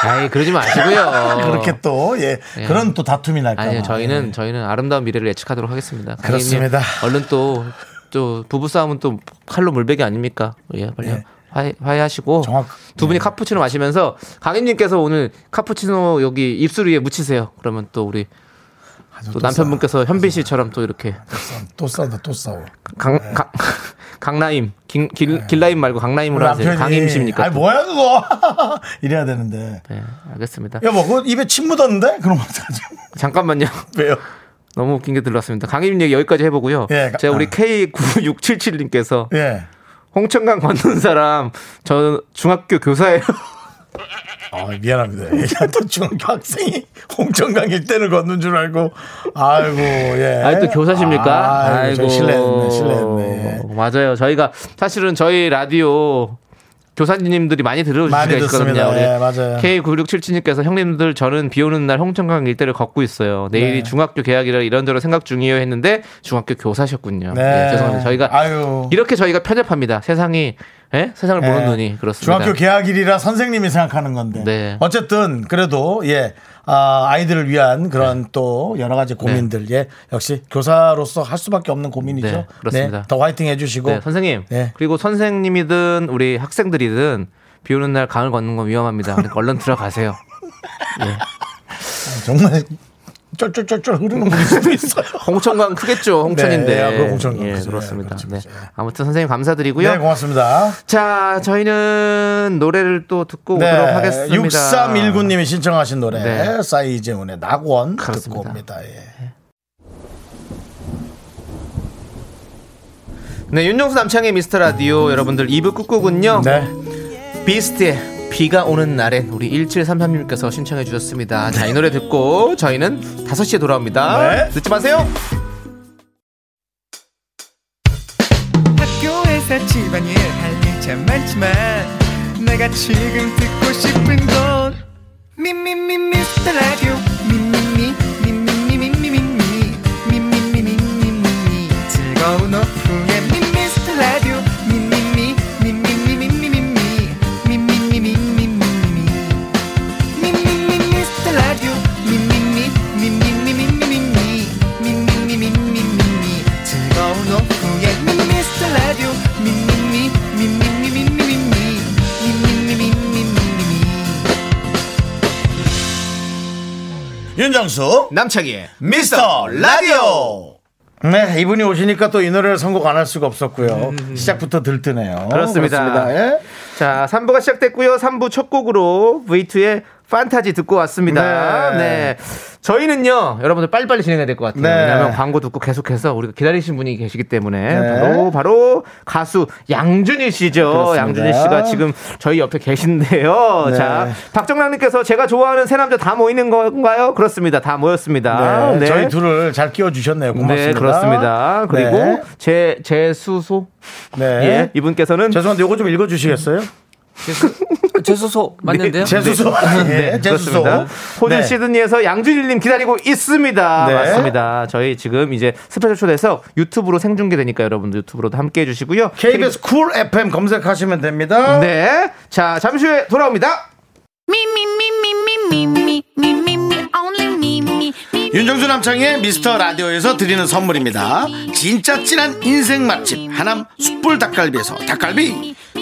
아이 그러지 마시고요. 그렇게 또 예, 예. 그런 또 다툼이 날까. 아니 저희는 예. 저희는 아름다운 미래를 예측하도록 하겠습니다. 그렇습니다. 얼른 또 또 부부 싸움은 또 칼로 물베기 아닙니까? 예, 빨리. 예. 화해, 화해하시고 정확, 두 분이 네. 카푸치노 마시면서 강임님께서 오늘 카푸치노 여기 입술 위에 묻히세요. 그러면 또 우리 또 또 남편분께서 현빈 씨처럼 또 이렇게 또 싸다 또 싸워. 강, 네. 강, 강라임 긴, 길, 네. 길라임 말고 강라임으로 하세요. 강임 씨입니까? 아 뭐야 그거 이래야 되는데. 네 알겠습니다. 여보 그 입에 침 묻었는데 그럼 어떡하죠? 잠깐만요. 왜요? 너무 웃긴 게 들어왔습니다. 강임 얘기 여기까지 해보고요. 네, 가, 제가 우리 아. 케이 구육칠칠님께서 네. 홍천강 걷는 사람 저 중학교 교사예요. 아 미안합니다. 또 중학교 학생이 홍천강 일대를 걷는 줄 알고 아이고 예. 아니 또 교사십니까? 아, 아이고 실례했네 실례했네. 맞아요. 저희가 사실은 저희 라디오 교사님들이 많이 들어주실 수가 있거든요. 네, 맞아요. 케이 구육칠칠님께서 형님들 저는 비오는 날 홍천강 일대를 걷고 있어요. 내일이 네. 중학교 개학이라 이런저런 생각 중이에요 했는데 중학교 교사셨군요. 네, 네 죄송합니다. 저희가 아유. 이렇게 저희가 편협합니다. 세상이 예? 세상을 네. 보는 눈이 그렇습니다. 중학교 개학일이라 선생님이 생각하는 건데 네. 어쨌든 그래도 예 아, 아이들을 위한 그런 네. 또 여러 가지 고민들 네. 예 역시 교사로서 할 수밖에 없는 고민이죠. 네, 그렇습니다. 네, 더 화이팅 해주시고 네, 선생님 네. 그리고 선생님이든 우리 학생들이든 비오는 날 강을 걷는 건 위험합니다. 그러니까 얼른 들어가세요. 네. 정말 쫄쫄쫄쫄 흐르는 물일 수도 있어요. 홍천강 크겠죠. 홍천인데. 네, 홍천강. 예, 그렇습니다. 네, 네. 아무튼 선생님 감사드리고요. 네, 고맙습니다. 자, 저희는 노래를 또 듣고 네, 오도록 하겠습니다. 육삼일구 님이 신청하신 노래 네. 사이재훈의 낙원 그렇습니다. 듣고 옵니다. 예. 네, 윤정수 남창의 미스터 라디오 여러분들 이 부 끝곡은요. 네. 비스트의 비가 오는 날엔 우리 일칠삼삼 님께서 신청해 주셨습니다. 자, 이 노래 듣고 저희는 다섯 시에 돌아옵니다. 네. 늦지 마세요. 학교에서 집안일 할 일 참 많지만 내가 지금 듣고 싶은 건 미미미 미스터 라디오 미미미 미미미 미미미 미미미 미미미 즐거운 오픈에 미스터 라디오 윤정수 남창희의 미스터 라디오. 네, 이분이 오시니까 또 이 노래를 선곡 안 할 수가 없었고요. 음. 시작부터 들뜨네요. 그렇습니다, 그렇습니다. 예? 자, 삼 부가 시작됐고요. 삼 부 첫 곡으로 브이투의 판타지 듣고 왔습니다. 네, 네. 저희는요 여러분들 빨리빨리 진행해야 될 것 같아요. 네. 왜냐하면 광고 듣고 계속해서 우리가 기다리신 분이 계시기 때문에 네. 바로 바로 가수 양준일 씨죠. 그렇습니다. 양준일 씨가 지금 저희 옆에 계신데요. 네. 자, 박정랑님께서 제가 좋아하는 세 남자 다 모이는 건가요? 그렇습니다. 다 모였습니다. 네. 네. 저희 둘을 잘 끼워주셨네요. 고맙습니다. 네, 그렇습니다. 그리고 네. 제 제수소 네. 예, 이분께서는 죄송한데 요거 좀 읽어주시겠어요? 제수소 맞는데요? 제수소 네, 네. 네. 제수소 호주 네. 시드니에서 양준일님 기다리고 있습니다. 네. 맞습니다. 저희 지금 이제 스페셜 초대해서 유튜브로 생중계되니까 여러분들 유튜브로도 함께해 주시고요. 케이비에스 쿨 에프엠 검색하시면 됩니다. 네, 자 잠시 후에 돌아옵니다. 윤정수 남창의 미스터 라디오에서 드리는 선물입니다. 진짜 찐한 인생 맛집 하남 숯불 닭갈비에서 닭갈비,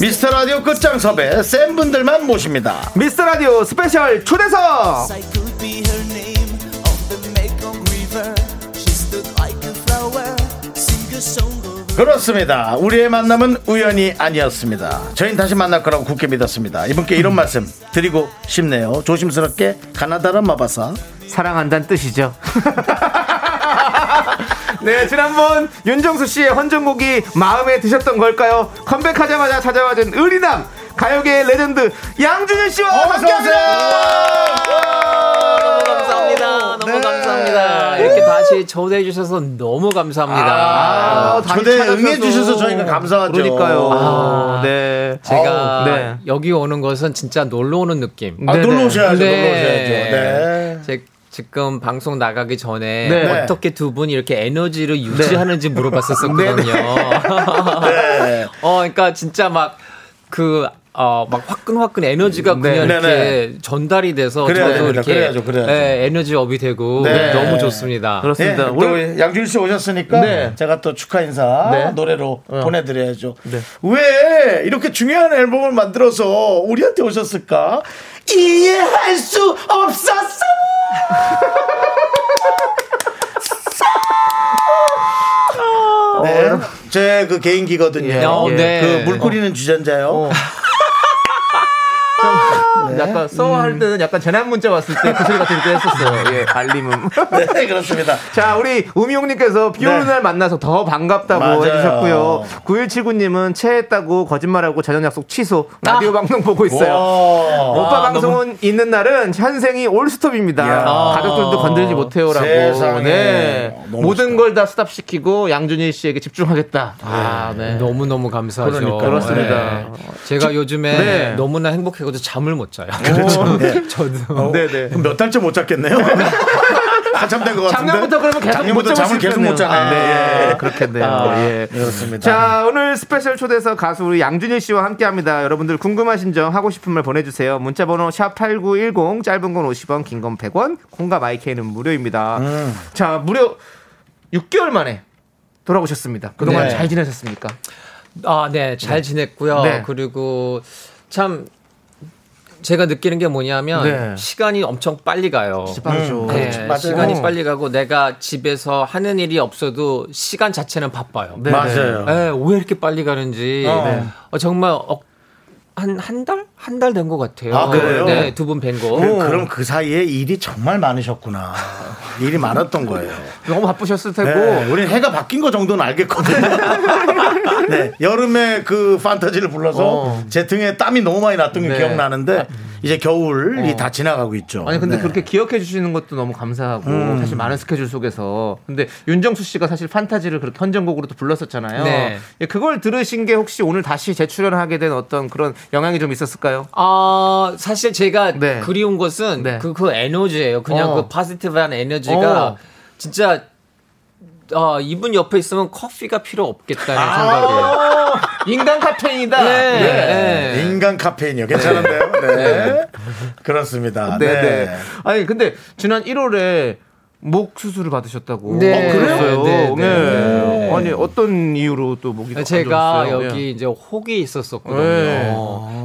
미스터라디오 끝장 섭외 센 분들만 모십니다. 미스터라디오 스페셜 초대석. 그렇습니다. 우리의 만남은 우연이 아니었습니다. 저희는 다시 만날 거라고 굳게 믿었습니다. 이분께 이런 말씀 드리고 싶네요. 조심스럽게 가나다란 마바사 사랑한다는 뜻이죠. 네, 지난번 윤정수 씨의 헌정곡이 마음에 드셨던 걸까요? 컴백하자마자 찾아와준 의리남 가요계의 레전드 양준일 씨와 함께하세요. 감사합니다. 너무 네. 감사합니다. 이렇게 오. 다시 초대해 주셔서 너무 감사합니다. 아, 초대 응해 주셔서 저희가 감사하죠. 그러니까요. 아, 네, 제가 아, 네. 여기 오는 것은 진짜 놀러 오는 느낌. 아, 놀러 오셔야죠. 네. 놀러 오셔야죠. 네. 네. 지금 방송 나가기 전에 네. 어떻게 두 분이 이렇게 에너지를 유지하는지 네. 물어봤었거든요. 네. 어, 그러니까 진짜 막 그 어, 막 화끈화끈 에너지가 그냥 네, 이렇게 네. 전달이 돼서 그래야 저도 됩니다. 이렇게 그래야죠, 그래야죠. 네, 에너지 업이 되고 네. 너무 좋습니다. 그렇습니다. 네, 또 양준일 씨 오셨으니까 네. 제가 또 축하 인사 네. 노래로 어. 보내드려야죠. 네. 왜 이렇게 중요한 앨범을 만들어서 우리한테 오셨을까? 이해할 수 없었어. 네, 제 그 개인기거든요. 예. 네. 그 물뿌리는 주전자요. 어. 네. 약간 써 할 때는 약간 재난 문자 왔을 때 그 소리 같은 게 했었어요. 예, 알림음. 네, 그렇습니다. 자, 우리 음용님께서 비 오는 네. 날 만나서 더 반갑다고 맞아요. 해주셨고요. 구일칠구 님은 체했다고 거짓말하고 저녁 약속 취소. 라디오 아. 방송 보고 있어요. 오. 오빠 아, 방송은 너무... 있는 날은 현생이 올스톱입니다. 아. 가족들도 건들지 못해요라고. 세상에. 네. 모든 걸 다 스탑시키고 양준일 씨에게 집중하겠다. 아, 네. 네. 너무 너무 감사하죠. 그러니까. 그렇습니다. 네. 제가 저, 요즘에 네. 너무나 행복해서 잠을 못 자요. 그렇죠. 네. 저도. 네네. 그럼 몇 달째 못 잤겠네요. 한참 된 것 같은데. 작년부터 그러면 계속 작년부터 못 잠을 계속 못 자네. 아, 네. 예. 그렇겠네요. 아, 예. 그렇습니다. 자, 오늘 스페셜 초대서 가수 우리 양준일 씨와 함께합니다. 여러분들 궁금하신 점 하고 싶은 말 보내주세요. 문자번호 샵팔구일공 짧은 건 오십 원, 긴 건 백 원, 콩과 마이케이는 무료입니다. 음. 자, 무려 육 개월 만에 돌아오셨습니다. 그동안 네. 잘 지내셨습니까? 아, 네, 잘 지냈고요. 네. 그리고 참. 제가 느끼는 게 뭐냐면 네. 시간이 엄청 빨리 가요. 음, 네, 시간이 빨리 가고 내가 집에서 하는 일이 없어도 시간 자체는 바빠요. 네. 맞아요. 네, 왜 이렇게 빨리 가는지 어. 네. 어, 정말 어, 한, 한 달? 한 달 된 것 같아요. 아, 그래요? 네, 두 분 뵌 거. 그, 그럼 그 사이에 일이 정말 많으셨구나. 일이 많았던 거예요. 너무 바쁘셨을 테고. 네, 우리 해가 바뀐 거 정도는 알겠거든요. 네, 여름에 그 판타지를 불러서 어. 제 등에 땀이 너무 많이 났던 게 네. 기억나는데 이제 겨울이 어. 다 지나가고 있죠. 아니 근데 네. 그렇게 기억해 주시는 것도 너무 감사하고 음. 사실 많은 스케줄 속에서 근데 윤정수 씨가 사실 판타지를 그렇게 헌정곡으로 또 불렀었잖아요. 네. 그걸 들으신 게 혹시 오늘 다시 재출연하게 된 어떤 그런 영향이 좀 있었을까요? 아 어, 사실 제가 네. 그리운 것은 네. 그, 그 에너지예요. 그냥 어. 그 파지티브한 에너지가 어. 진짜 어, 이분 옆에 있으면 커피가 필요 없겠다는 아~ 생각이에요. 인간 카페인이다. 네. 네. 네. 인간 카페인이요. 괜찮은데요? 네. 네. 그렇습니다. 네. 네. 네. 아니 근데 지난 일월에 목 수술을 받으셨다고. 네. 어, 그래요? 네. 네. 네. 네. 아니 어떤 이유로 또 목이 안 좋았어요? 제가 여기 네. 이제 혹이 있었었거든요. 네.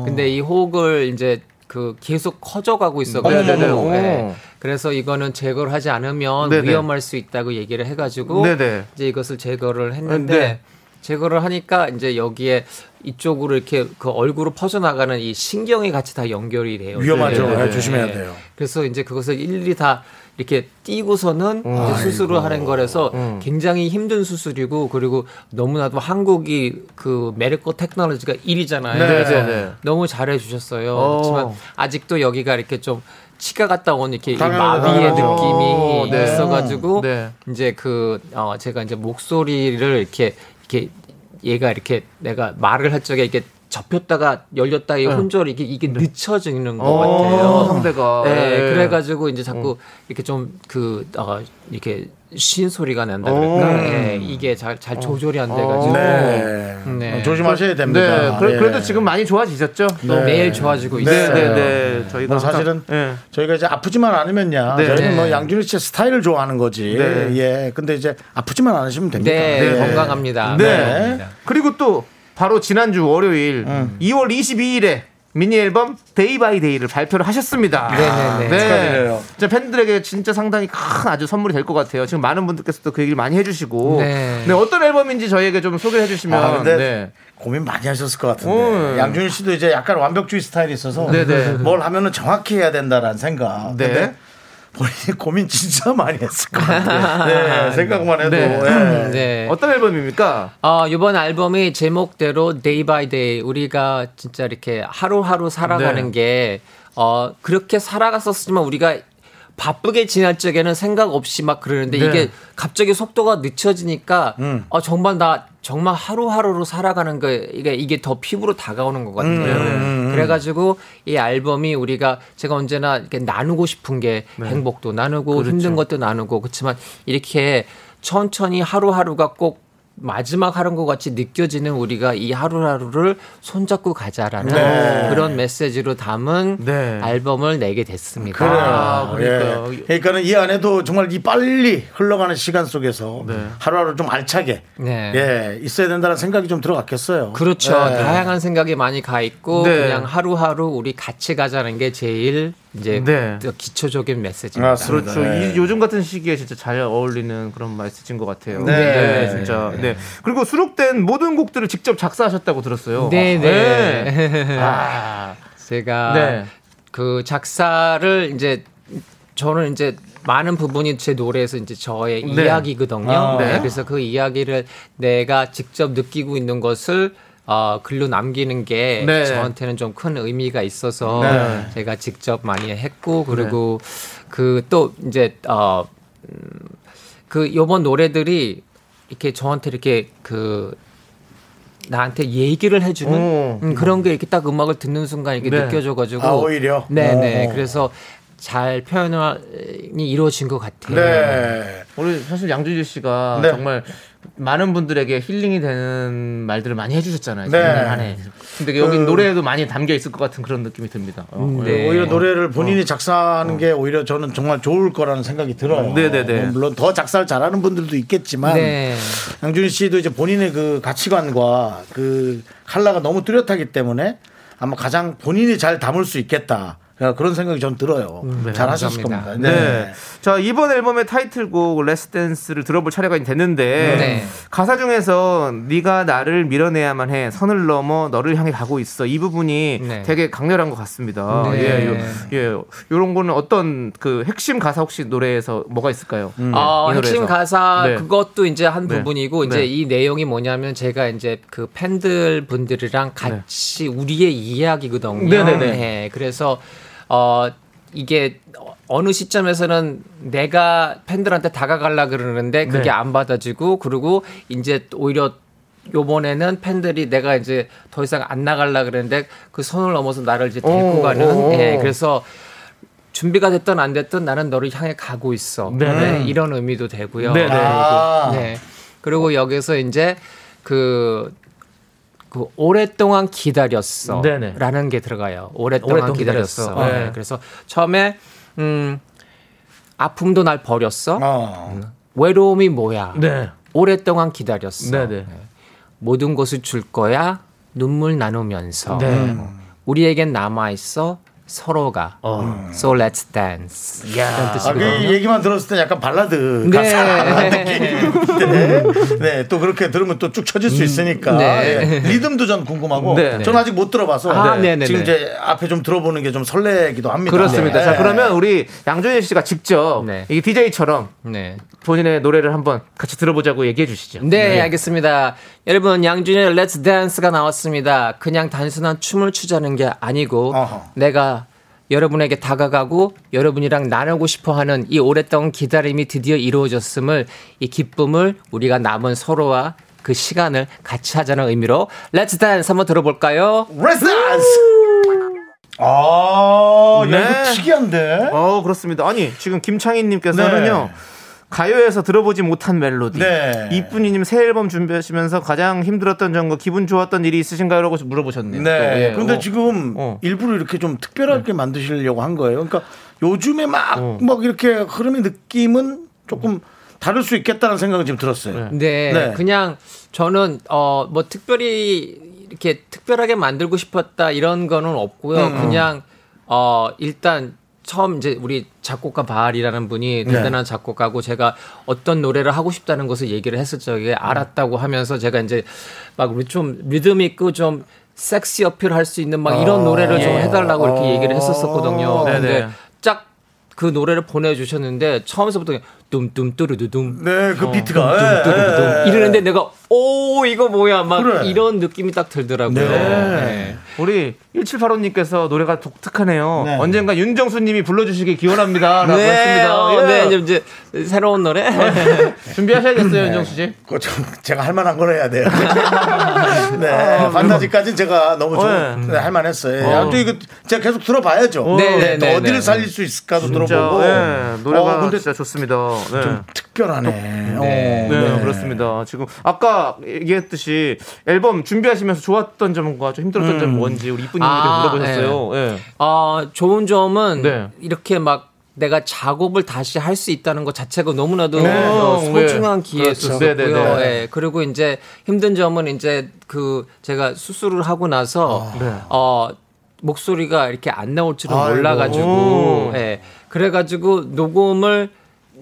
근데 이 혹을 이제 그 계속 커져가고 있어가지고 네. 그래서 이거는 제거를 하지 않으면 네네. 위험할 수 있다고 얘기를 해가지고 네네. 이제 이것을 제거를 했는데 네네. 제거를 하니까 이제 여기에 이쪽으로 이렇게 그 얼굴로 퍼져나가는 이 신경이 같이 다 연결이 돼요. 위험하죠. 네. 네. 조심해야 돼요. 그래서 이제 그것을 일일이 다 이렇게 띄고서는 음. 수술을 하는 거라서 음. 굉장히 힘든 수술이고 그리고 너무나도 한국이 그 메디컬 테크놀로지가 일이잖아요. 네. 그래서 네. 너무 잘해 주셨어요. 그렇지만 아직도 여기가 이렇게 좀 치과 갔다 온 이렇게 마비의 느낌이 네. 있어가지고 네. 이제 그 어 제가 이제 목소리를 이렇게 이렇게 얘가 이렇게 내가 말을 할 적에 이렇게 접혔다가 열렸다 이 혼절이 이게, 이게 늦춰지는 것 같아요. 상대가. 네, 네. 그래가지고 이제 자꾸 이렇게 좀 그 어, 이렇게 쉰 소리가 난다 그럴까. 네, 이게 잘, 잘 조절이 안 돼가지고. 네. 네. 조심하셔야 됩니다. 네. 그래, 그래도 네. 지금 많이 좋아지셨죠? 네. 매일 좋아지고 있어요. 네, 네, 네. 저희가 뭐 사실은 네. 저희가 이제 아프지만 않으면야. 네. 저희는 뭐 양준일 씨의 스타일을 좋아하는 거지. 네. 예. 근데 이제 아프지만 않으시면 됩니다. 네, 네. 건강합니다. 네. 네. 그리고 또. 바로 지난주 월요일 음. 이월 이십이일에 미니앨범 데이 바이 데이를 발표를 하셨습니다. 네네네. 네. 축하드려요. 진짜 팬들에게 진짜 상당히 큰 아주 선물이 될 것 같아요. 지금 많은 분들께서도 그 얘기를 많이 해주시고 네. 네, 어떤 앨범인지 저희에게 좀 소개해 주시면. 아, 근데 네. 고민 많이 하셨을 것 같은데 오, 네. 양준일 씨도 이제 약간 완벽주의 스타일이 있어서 네네. 뭘 하면은 정확히 해야 된다라는 생각. 네. 근데 본인이 고민 진짜 많이 했을 것 같아요. 네, 생각만 해도. 네. 네. 네. 어떤 앨범입니까? 어, 이번 앨범이 제목대로 Day by Day 우리가 진짜 이렇게 하루하루 살아가는 네. 게 어, 그렇게 살아갔었지만 우리가 바쁘게 지날 적에는 생각 없이 막 그러는데 네. 이게 갑자기 속도가 늦춰지니까 음. 어, 정말 나 정말 하루하루로 살아가는 게 이게, 이게 더 피부로 다가오는 것 같아요. 음. 그래가지고 이 앨범이 우리가 제가 언제나 이렇게 나누고 싶은 게 네. 행복도 나누고 그렇죠. 힘든 것도 나누고 그렇지만 이렇게 천천히 하루하루가 꼭 마지막 하루인 것 같이 느껴지는 우리가 이 하루하루를 손잡고 가자라는 네. 그런 메시지로 담은 네. 앨범을 내게 됐습니다. 그래요. 아, 그러니까요. 예. 그러니까는 이 안에도 정말 이 빨리 흘러가는 시간 속에서 네. 하루하루 좀 알차게 네. 예, 있어야 된다는 생각이 좀 들어갔겠어요. 그렇죠. 예. 다양한 생각이 많이 가 있고 네. 그냥 하루하루 우리 같이 가자는 게 제일 이제 네. 기초적인 메시지입니다. 아, 그렇죠. 네. 이, 요즘 같은 시기에 진짜 잘 어울리는 그런 메시지인 것 같아요. 네, 네. 네. 진짜. 네. 네. 그리고 수록된 모든 곡들을 직접 작사하셨다고 들었어요. 네네. 네. 아, 제가 네. 그 작사를 이제 저는 이제 많은 부분이 제 노래에서 이제 저의 네. 이야기거든요. 아, 네. 그래서 그 이야기를 내가 직접 느끼고 있는 것을 어, 글로 남기는 게 네. 저한테는 좀 큰 의미가 있어서 네. 제가 직접 많이 했고 그리고 네. 그 또 이제 어, 그 요번 노래들이 이렇게 저한테 이렇게 그 나한테 얘기를 해주는 오, 음, 그런 게 이렇게 딱 음악을 듣는 순간 이렇게 네. 느껴져가지고 아 오히려 네네 오. 그래서 잘 표현이 이루어진 것 같아요. 네. 오늘 사실 양준일 씨가 네. 정말 많은 분들에게 힐링이 되는 말들을 많이 해주셨잖아요. 네. 안에. 근데 여기 그... 노래에도 많이 담겨 있을 것 같은 그런 느낌이 듭니다. 어. 네. 오히려 노래를 본인이 어. 작사하는 어. 게 오히려 저는 정말 좋을 거라는 생각이 들어요. 네네네. 물론 더 작사를 잘하는 분들도 있겠지만 네. 양준일 씨도 이제 본인의 그 가치관과 그 컬러가 너무 뚜렷하기 때문에 아마 가장 본인이 잘 담을 수 있겠다. 그런 생각이 좀 들어요. 네, 잘 하셨을 겁니다. 네. 네. 자, 이번 앨범의 타이틀곡 레스댄스를 들어볼 차례가 됐는데 네. 가사 중에서 네가 나를 밀어내야만 해 선을 넘어 너를 향해 가고 있어 이 부분이 네. 되게 강렬한 것 같습니다. 네. 예, 요, 예, 이런 거는 어떤 그 핵심 가사 혹시 노래에서 뭐가 있을까요? 음. 아, 핵심 가사 네. 그것도 이제 한 네. 부분이고 네. 이제 이 내용이 뭐냐면 제가 이제 그 팬들 분들이랑 같이 네. 우리의 이야기거든요. 네네네. 네. 그래서 어 이게 어느 시점에서는 내가 팬들한테 다가가려 그러는데 그게 네. 안 받아지고 그리고 이제 오히려 요번에는 팬들이 내가 이제 더 이상 안 나가려 그러는데 그 선을 넘어서 나를 이제 데리고 오, 가는 오, 오. 예, 그래서 준비가 됐든 안 됐든 나는 너를 향해 가고 있어 네. 네, 이런 의미도 되고요. 네, 네. 아. 그리고, 네. 그리고 여기서 이제 그 그 오랫동안 기다렸어 네네. 라는 게 들어가요. 오랫동안, 오랫동안 기다렸어, 기다렸어. 네. 네. 그래서 처음에 음, 아픔도 날 버렸어 어. 외로움이 뭐야 네. 오랫동안 기다렸어 네네. 모든 것을 줄 거야 눈물 나누면서 네. 음. 우리에겐 남아있어 서로가 어. So let's dance 이런 뜻이거든요. 아, 그 얘기만 들었을 때 약간 발라드 가사 네. 느낌인데 네, 또 그렇게 들으면 또 쭉 쳐질 수 있으니까 네. 네. 리듬도 전 궁금하고 네. 전 아직 못 들어봐서 아, 네. 네. 지금 이제 앞에 좀 들어보는 게 좀 설레기도 합니다. 그렇습니다. 네. 자, 그러면 우리 양준일 씨가 직접 네. 이 디제이처럼 네. 본인의 노래를 한번 같이 들어보자고 얘기해 주시죠. 네, 네. 알겠습니다. 여러분 양준일 Let's Dance가 나왔습니다. 그냥 단순한 춤을 추자는 게 아니고 어허. 내가 여러분에게 다가가고 여러분이랑 나누고 싶어하는 이 오랫동안 기다림이 드디어 이루어졌음을 이 기쁨을 우리가 남은 서로와 그 시간을 같이 하자는 의미로 Let's Dance 한번 들어볼까요? Let's Dance! 아, 네. 야, 이거 특이한데? 어, 그렇습니다. 아니 지금 김창희님께서는요. 네. 가요에서 들어보지 못한 멜로디. 네. 이쁜이님 새 앨범 준비하시면서 가장 힘들었던 점과 기분 좋았던 일이 있으신가요? 라고 물어보셨네요. 네. 그런데 예. 어. 지금 어. 일부러 이렇게 좀 특별하게 네. 만드시려고 한 거예요. 그러니까 요즘에 막, 어. 막 이렇게 흐름의 느낌은 조금 다를 수 있겠다는 생각은 지금 들었어요. 네. 네. 네. 그냥 저는 어, 뭐 특별히 이렇게 특별하게 만들고 싶었다 이런 거는 없고요. 음. 그냥 어, 일단 처음 이제 우리 작곡가 바알이라는 분이 대단한 네. 작곡가고 제가 어떤 노래를 하고 싶다는 것을 얘기를 했을 적에 알았다고 하면서 제가 이제 막 좀 리듬 있고 좀 섹시 어필할 수 있는 막 이런 아, 노래를 예. 좀 해달라고 이렇게 아, 얘기를 했었었거든요. 네네. 근데 쫙 그 노래를 보내주셨는데 처음서부터 둠둠뚜루두둠 네, 그 어, 비트가 둠둠뚜루두둠 이러는데 내가 오 이거 뭐야 막 그래. 이런 느낌이 딱 들더라고요. 네. 네. 우리 일칠팔오님께서 노래가 독특하네요. 네. 언젠가 윤정수님이 불러주시길 기원합니다. 라고 네. 했습니다. 네. 예. 네, 이제 새로운 노래 준비하셔야겠어요, 네. 윤정수 씨. 그거 좀 제가 할 만한 걸 해야 돼요. 네, 아, 판타지까지는 제가 너무 어, 좀 네. 할 만했어요. 어. 아, 또 이거 제가 계속 들어봐야죠. 어. 네, 네, 네, 네, 어디를 네, 살릴 네. 수 있을까도 진짜, 들어보고 네. 노래가 어, 근데 진짜 좋습니다. 네. 좀 특별하네. 독... 네. 네. 네, 그렇습니다. 지금 아까 얘기했듯이 앨범 준비하시면서 좋았던 점과 좀 힘들었던 음. 점 뭔지 우리 이쁜님께 아, 물어보셨어요. 네. 네. 어, 좋은 점은 네. 이렇게 막 내가 작업을 다시 할 수 있다는 것 자체가 너무나도 네. 어, 소중한 네. 기회였었고요. 네, 네, 네. 네. 그리고 이제 힘든 점은 이제 그 제가 수술을 하고 나서 아, 네. 어, 목소리가 이렇게 안 나올 줄은 몰라가지고 네. 그래가지고 녹음을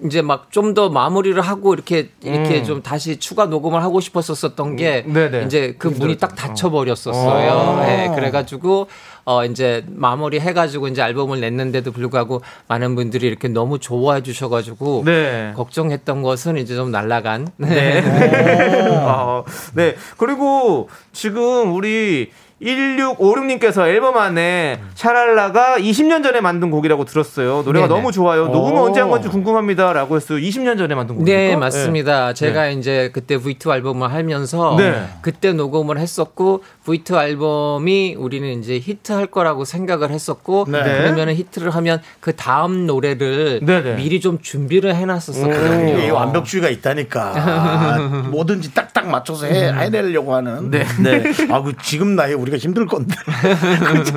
이제 막 좀 더 마무리를 하고 이렇게 이렇게 음. 좀 다시 추가 녹음을 하고 싶었었던 게 음. 이제 그 문이 딱 닫혀 버렸었어요. 네, 그래가지고 어 이제 마무리 해가지고 이제 앨범을 냈는데도 불구하고 많은 분들이 이렇게 너무 좋아해 주셔가지고 네. 걱정했던 것은 이제 좀 날라간. 네. 네. 어, 네. 그리고 지금 우리 일육오육 님께서 앨범 안에 샤랄라가 이십 년 전에 만든 곡이라고 들었어요. 노래가 네네. 너무 좋아요. 녹음은 언제 한 건지 궁금합니다. 라고 했어요. 이십 년 전에 만든 곡입니까? 네, 맞습니다. 네. 제가 네. 이제 그때 브이투 앨범을 하면서 네. 그때 녹음을 했었고 브이투 앨범이 우리는 이제 히트할 거라고 생각을 했었고 네. 그러면 히트를 하면 그 다음 노래를 네네. 미리 좀 준비를 해놨었거든요. 완벽주의가 있다니까. 아, 뭐든지 딱딱 맞춰서 해, 해내려고 하는. 네. 네. 아, 그 지금 나이 우리 우리가 힘들 건데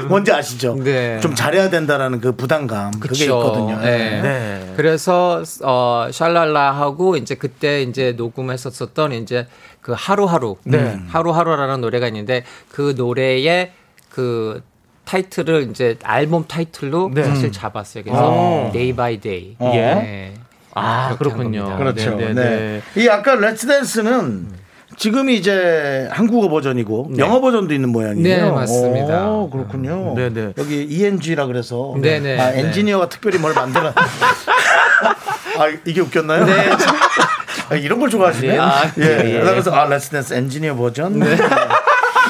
뭔지 아시죠? 네. 좀 잘해야 된다라는 그 부담감 그쵸. 그게 있거든요. 네. 네. 그래서 어, 샬랄라하고 이제 그때 이제 녹음했었었던 이제 그 하루하루 네. 하루하루라는 노래가 있는데 그 노래의 그 타이틀을 이제 앨범 타이틀로 네. 사실 잡았어요. 그래서 오. Day by Day. 예. 네. 아 그렇군요. 그렇죠. 네. 네. 이 아까 렛츠 댄스는 지금이 이제 한국어 버전이고 네. 영어 버전도 있는 모양이에요. 네, 맞습니다. 오, 그렇군요. 네, 네. 여기 이엔지라 그래서 네, 네, 아, 네. 엔지니어가 특별히 뭘 만들어. 아, 이게 웃겼나요? 네. 아, 이런 걸 좋아하시네. 아, 예. 예, 예. 그래서 아, 렛츠 댄스 엔지니어 버전. 네.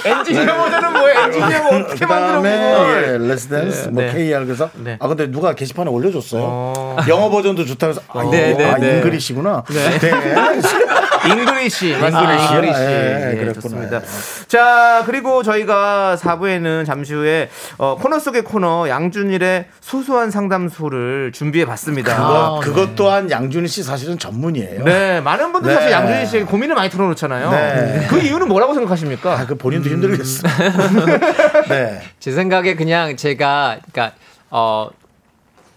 엔지니어 네. 버전은 뭐예요? 엔지니어 뭐 어떻게 만들어보는 거예요? 렛츠 댄스, 뭐 케이알 그래서 네. 아 근데 누가 게시판에 올려줬어요. 어... 영어 버전도 좋다고 해서 아, 네, 네, 아 네. 잉글리시구나. 네. 네. 잉글리시, 맞습니다. 잉글리시. 아, 예, 예, 그렇습니다. 예. 자, 그리고 저희가 사 부에는 잠시 후에 어, 코너 속의 코너 양준일의 소소한 상담소를 준비해 봤습니다. 그거, 아, 그것 네. 또한 양준일 씨 사실은 전문이에요. 네, 많은 분들 네. 사실 양준일 씨에게 고민을 많이 털어놓잖아요. 네. 그 이유는 뭐라고 생각하십니까? 아, 그 본인도 음. 힘들겠어. 네. 제 생각에 그냥 제가, 그러니까, 어,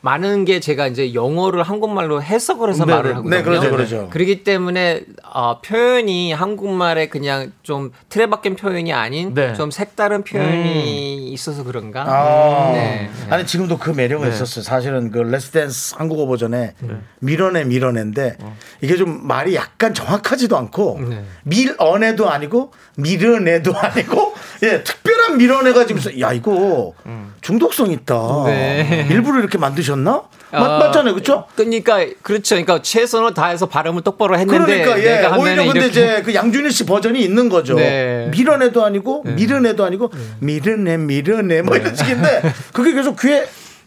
많은 게 제가 이제 영어를 한국말로 해석을 해서 네, 말을 하거든요. 네, 그렇죠, 그렇죠. 그렇기 때문에 어, 표현이 한국말에 그냥 좀 틀에 박힌 표현이 아닌 네. 좀 색다른 표현이 음. 있어서 그런가? 아~ 네. 아니 지금도 그 매력은 네. 있었어요. 사실은 그 렛츠 댄스 한국어 버전에 네. 밀어내 밀어낸데 어. 이게 좀 말이 약간 정확하지도 않고 네. 밀어내도 아니고 밀어내도 아니고 예, 특별한 밀어내가 지금 야 이거 중독성 있다. 네. 일부러 이렇게 만드셨. 나 어, 맞잖아요, 그렇죠? 그러니까 그렇죠. 그러니까 최선을 다해서 발음을 똑바로 했는데 그러니까, 예. 내가 오히려 근데 이렇게. 이제 그 양준일 씨 버전이 있는 거죠. 네. 밀어내도 아니고 네. 밀어내도 아니고 네. 밀어내 밀어내 뭐 네. 이런 식인데 그게 계속 귀에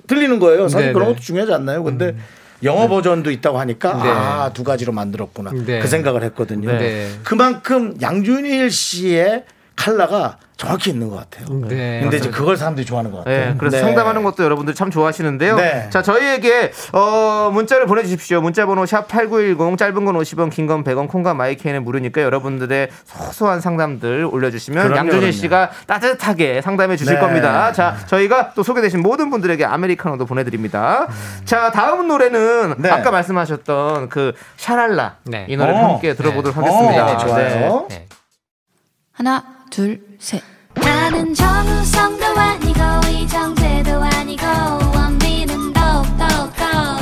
들리는 거예요. 사실 네, 그런 것도 중요하지 않나요? 근데 음. 영어 네. 버전도 있다고 하니까 네. 아, 두 가지로 만들었구나 네. 그 생각을 했거든요. 네. 그만큼 양준일 씨의 칼라가 정확히 있는 것 같아요. 네. 근데 이제 그걸 사람들이 좋아하는 것 같아요. 네, 그래서 네. 상담하는 것도 여러분들이 참 좋아하시는데요. 네. 자, 저희에게 어, 문자를 보내주십시오. 문자번호 샵 팔구일공, 짧은 건 오십 원, 긴 건 백 원, 콩과 마이케이는 무료니까 여러분들의 소소한 상담들 올려주시면 양준일 씨가 따뜻하게 상담해 주실 네. 겁니다. 자, 저희가 또 소개되신 모든 분들에게 아메리카노도 보내드립니다. 음. 자, 다음 노래는 네. 아까 말씀하셨던 그 샤랄라 네. 이 노래를 오. 함께 들어보도록 네. 하겠습니다. 오, 네, 좋아요. 네. 네. 하나. 둘, 셋. 나는 정우성도 아니고 이정재도 아니고 원빈은 더욱더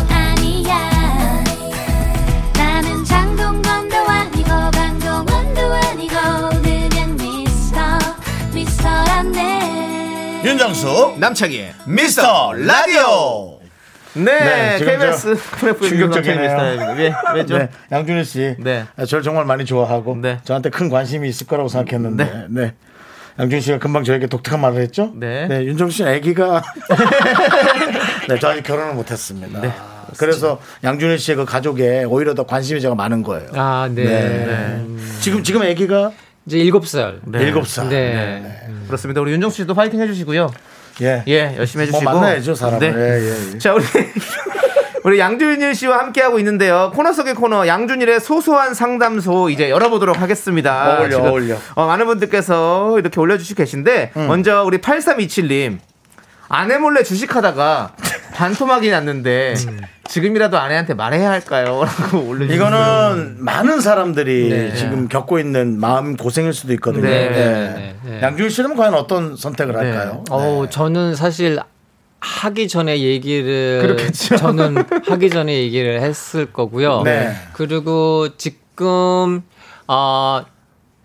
아니야. 나는 장동건도 아니고 강동원도 아니고 그냥 미스터 미스터란데. 윤정수 남창희 미스터 라디오. 네, 네 케이비에스 충격적이네요. 왜, 왜죠? 네, 양준일 씨, 네, 저를 정말 많이 좋아하고, 네, 저한테 큰 관심이 있을 거라고 생각했는데, 네, 네. 양준일 씨가 금방 저에게 독특한 말을 했죠. 네, 네 윤정수 씨는 아기가, 네, 저 아직 결혼을 못했습니다. 네. 그래서 양준일 씨의 그 가족에 오히려 더 관심이 제가 많은 거예요. 아, 네. 네. 네. 지금 지금 아기가 이제 일곱 살, 일곱 살. 네, 네. 네. 그렇습니다. 우리 윤정수 씨도 파이팅 해주시고요. 예, 예, 열심히 해주시고 뭐 만나야죠 사람. 네. 예, 예, 예. 자 우리 우리 양준일 씨와 함께 하고 있는데요. 코너 속의 코너 양준일의 소소한 상담소 이제 열어보도록 하겠습니다. 어울려, 어울려. 어, 많은 분들께서 이렇게 올려주시고 계신데 음. 먼저 우리 팔삼이칠 님 아내 몰래 주식하다가 반토막이 났는데 음. 지금이라도 아내한테 말해야 할까요? 라고 올려주세요. 이거는 많은 사람들이 네. 지금 겪고 있는 마음 고생일 수도 있거든요. 네. 네. 네. 네. 양준일 씨는 과연 어떤 선택을 네. 할까요? 어, 네. 저는 사실 하기 전에 얘기를 그렇겠죠. 저는 하기 전에 얘기를 했을 거고요. 네. 그리고 지금 어,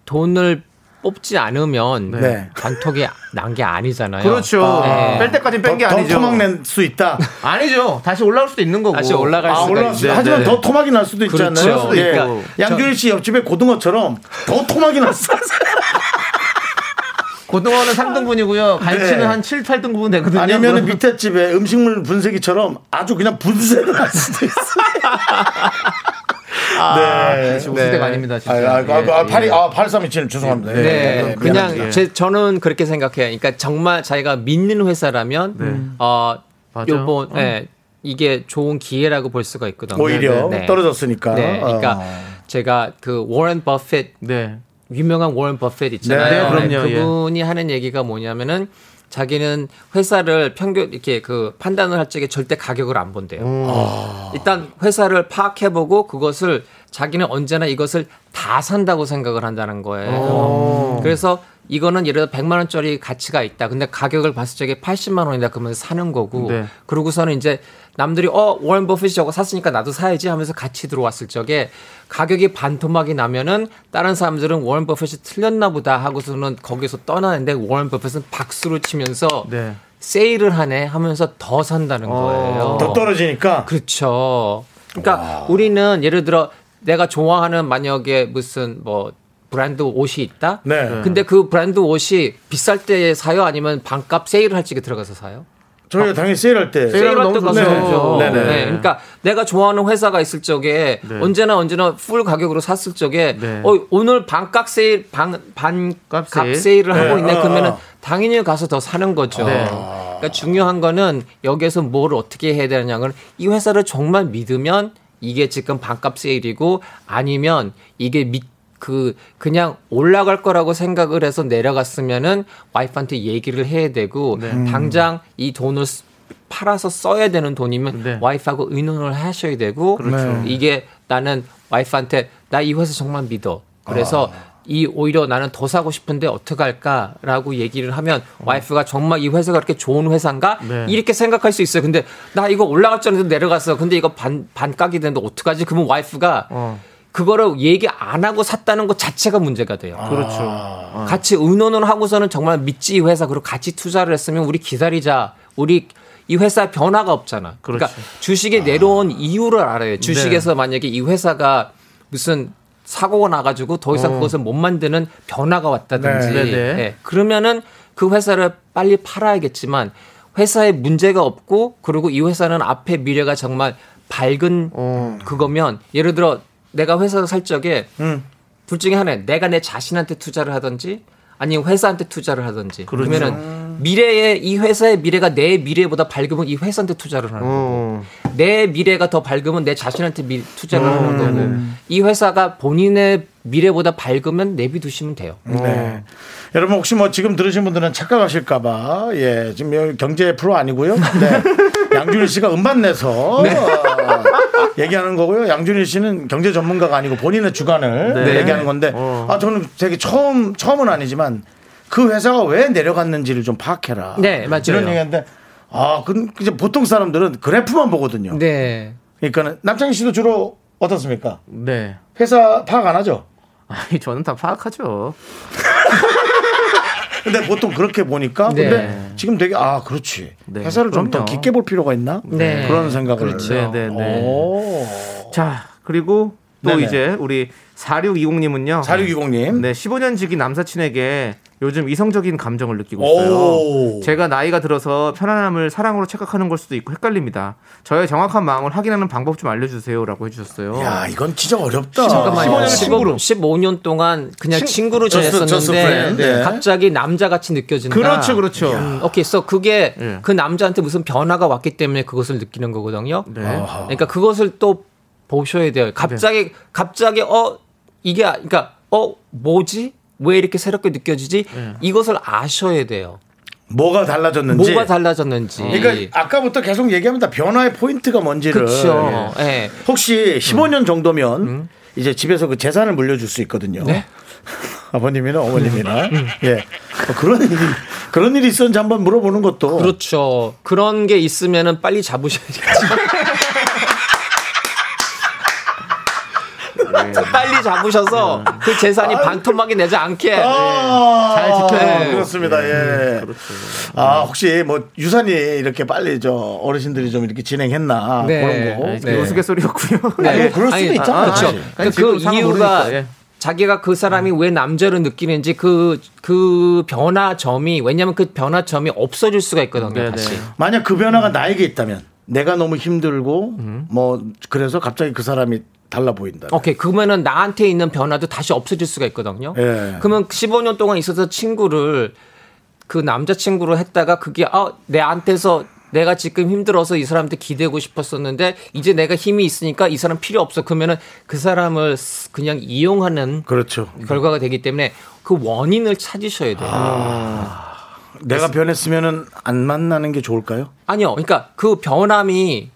돈을 뽑지 않으면 네. 단톡이 난 게 아니잖아요. 그렇죠. 아, 네. 뺄 때까지 뺀 게 아니죠. 더 토막 낼 수 있다. 아니죠. 다시 올라올 수도 있는 거고. 다시 올라갈 아, 수가 있는데. 네, 하지만 네. 더 토막이 날 수도 그렇죠. 있잖아요. 그러니까 예. 양준일 씨 옆집에 고등어처럼 더 토막이 났어요. 고등어는 삼 등분이고요. 갈치는 네. 한 칠, 팔 등분 되거든요. 아니면 밑에 집에 음식물 분쇄기처럼 아주 그냥 분쇄를 할 수도 있어요. 아, 네. 우수대가 네. 아닙니다. 진짜. 아, 아, 예, 아, 팔이, 예. 아, 팔삼이칠 죄송합니다. 네. 네. 네. 그냥 네. 제, 저는 그렇게 생각해요. 그러니까 정말 자기가 믿는 회사라면, 네. 어, 요번, 어. 네, 이게 좋은 기회라고 볼 수가 있거든요. 오히려 네. 떨어졌으니까. 네. 그러니까 어. 제가 그 워런 버핏, 네. 유명한 워런 버핏 있잖아요. 네. 네. 그럼요. 그분이 예. 하는 얘기가 뭐냐면은 자기는 회사를 평균 이렇게 그 판단을 할 적에 절대 가격을 안 본대요. 오. 일단 회사를 파악해보고 그것을 자기는 언제나 이것을 다 산다고 생각을 한다는 거예요. 오. 그래서 이거는 예를 들어 백만 원짜리 가치가 있다. 근데 가격을 봤을 적에 팔십만 원이다. 그러면 사는 거고. 네. 그러고서는 이제 남들이 어 워런 버핏이 저거 샀으니까 나도 사야지 하면서 같이 들어왔을 적에 가격이 반토막이 나면은 다른 사람들은 워런 버핏이 틀렸나 보다 하고서는 거기서 떠나는데 워런 버핏은 박수를 치면서 네. 세일을 하네 하면서 더 산다는 거예요. 어, 더 떨어지니까. 그렇죠. 그러니까 와. 우리는 예를 들어 내가 좋아하는 만약에 무슨 뭐 브랜드 옷이 있다. 네. 근데 그 브랜드 옷이 비쌀 때 사요? 아니면 반값 세일을 할 적에 들어가서 사요? 저희가 아, 당연히 세일할 때. 세일할 때 가서. 네. 네. 그러니까 내가 좋아하는 회사가 있을 적에 네. 언제나 언제나 풀 가격으로 샀을 적에 네. 어, 오늘 반값 세일, 반, 반값 세일? 세일을 네. 하고 있네. 아, 그러면은 아. 당연히 가서 더 사는 거죠. 네. 그러니까 중요한 거는 여기에서 뭘 어떻게 해야 되느냐는 이 회사를 정말 믿으면 이게 지금 반값 세일이고 아니면 이게 믿 그 그냥 올라갈 거라고 생각을 해서 내려갔으면은 와이프한테 얘기를 해야 되고 네. 당장 이 돈을 팔아서 써야 되는 돈이면 네. 와이프하고 의논을 하셔야 되고 그렇죠. 이게 나는 와이프한테 나 이 회사 정말 믿어. 그래서 아. 이 오히려 나는 더 사고 싶은데 어떻게 할까라고 얘기를 하면 와이프가 정말 이 회사가 그렇게 좋은 회사인가 네. 이렇게 생각할 수 있어요. 근데 나 이거 올라갈 줄 알았는데 내려갔어. 근데 이거 반 반값이 되는데 어떡하지? 그러면 와이프가 어. 그거를 얘기 안 하고 샀다는 것 자체가 문제가 돼요. 아, 그렇죠. 같이 의논을 하고서는 정말 믿지 이 회사 그리고 같이 투자를 했으면 우리 기다리자. 우리 이 회사 변화가 없잖아. 그렇죠. 그러니까 주식에 내려온 아. 이유를 알아요. 주식에서 네. 만약에 이 회사가 무슨 사고가 나가지고 더 이상 어. 그것을 못 만드는 변화가 왔다든지. 네. 네, 네. 네. 그러면은 그 회사를 빨리 팔아야겠지만 회사에 문제가 없고 그리고 이 회사는 앞에 미래가 정말 밝은 어. 그거면 예를 들어 내가 회사를 살 적에 음. 둘 중에 하나는 내가 내 자신한테 투자를 하든지 아니면 회사한테 투자를 하든지 그렇죠. 그러면은 미래에 이 회사의 미래가 내 미래보다 밝으면 이 회사한테 투자를 하는 거고 오. 내 미래가 더 밝으면 내 자신한테 미, 투자를 음. 하는 거고 이 회사가 본인의 미래보다 밝으면 내비두시면 돼요. 네. 여러분 혹시 뭐 지금 들으신 분들은 착각하실까봐 예 지금 경제 프로 아니고요. 네. 양준일 씨가 음반 내서 네. 어, 얘기하는 거고요. 양준일 씨는 경제 전문가가 아니고 본인의 주관을 네. 얘기하는 건데 어. 아 저는 되게 처음 처음은 아니지만 그 회사가 왜 내려갔는지를 좀 파악해라. 네, 맞아요. 이런 얘기인데 아 그 이제 보통 사람들은 그래프만 보거든요. 네. 그러니까 남창희 씨도 주로 어떻습니까? 네. 회사 파악 안 하죠? 아니 저는 다 파악하죠. 근데 보통 그렇게 보니까 네. 근데 지금 되게 아 그렇지 네, 회사를 좀 더 깊게 볼 필요가 있나 네. 그런 생각을 그렇죠. 네, 네, 네. 자 그리고 또 네네. 이제 우리 사육이공님은요 사육이공님 네 십오 년 지기 남사친에게 요즘 이성적인 감정을 느끼고 있어요. 오. 제가 나이가 들어서 편안함을 사랑으로 착각하는 걸 수도 있고 헷갈립니다. 저의 정확한 마음을 확인하는 방법 좀 알려주세요라고 해주셨어요. 야 이건 진짜 어렵다. 십오 년 친구로 십오 년 동안 그냥 친, 친구로 지냈었는데 네. 갑자기 남자같이 느껴진다. 그렇죠, 그렇죠. 야. 오케이, so 그게 네. 그 남자한테 무슨 변화가 왔기 때문에 그것을 느끼는 거거든요. 네. 그러니까 그것을 또 보셔야 돼요. 갑자기 네. 갑자기 어 이게 그러니까 어 뭐지? 왜 이렇게 새롭게 느껴지지? 네. 이것을 아셔야 돼요. 뭐가 달라졌는지. 뭐가 달라졌는지. 그러니까 아까부터 계속 얘기하면 다 변화의 포인트가 뭔지를. 그렇죠. 예. 네. 혹시 십오 년 음. 정도면 음? 이제 집에서 그 재산을 물려줄 수 있거든요. 네? 아버님이나 어머님이나. 음. 예. 그런 그런 일이 있었는지 한번 물어보는 것도. 그렇죠. 그런 게 있으면은 빨리 잡으셔야지. 빨리 잡으셔서 그 재산이 반토막이 내지 않게 아~ 네. 잘 지켜야 돼요. 아, 그렇습니다. 예. 예. 그렇죠. 아, 혹시 뭐 유산이 이렇게 빨리 저 어르신들이 좀 이렇게 진행했나 네. 그런 거. 네. 우스갯소리였고요. 네. 아니, 그럴 수도 있잖아요. 아, 그렇죠. 그러니까 그 이유가 예. 자기가 그 사람이 왜 남자로 느끼는지 그, 그 변화점이 왜냐하면 그 변화점이 없어질 수가 있거든요. 다시. 만약 그 변화가 음. 나에게 있다면 내가 너무 힘들고 음. 뭐 그래서 갑자기 그 사람이 달라 보인다. 오케이. 그러면은 나한테 있는 변화도 다시 없어질 수가 있거든요. 예. 그러면 십오 년 동안 있어서 친구를 그 남자친구로 했다가 그게 아, 내한테서 내가 지금 힘들어서 이 사람한테 기대고 싶었었는데 이제 내가 힘이 있으니까 이 사람 필요 없어. 그러면은 그 사람을 그냥 이용하는 그렇죠. 결과가 되기 때문에 그 원인을 찾으셔야 돼요. 아. 내가 변했으면은 안 만나는 게 좋을까요? 아니요. 그러니까 그 변함이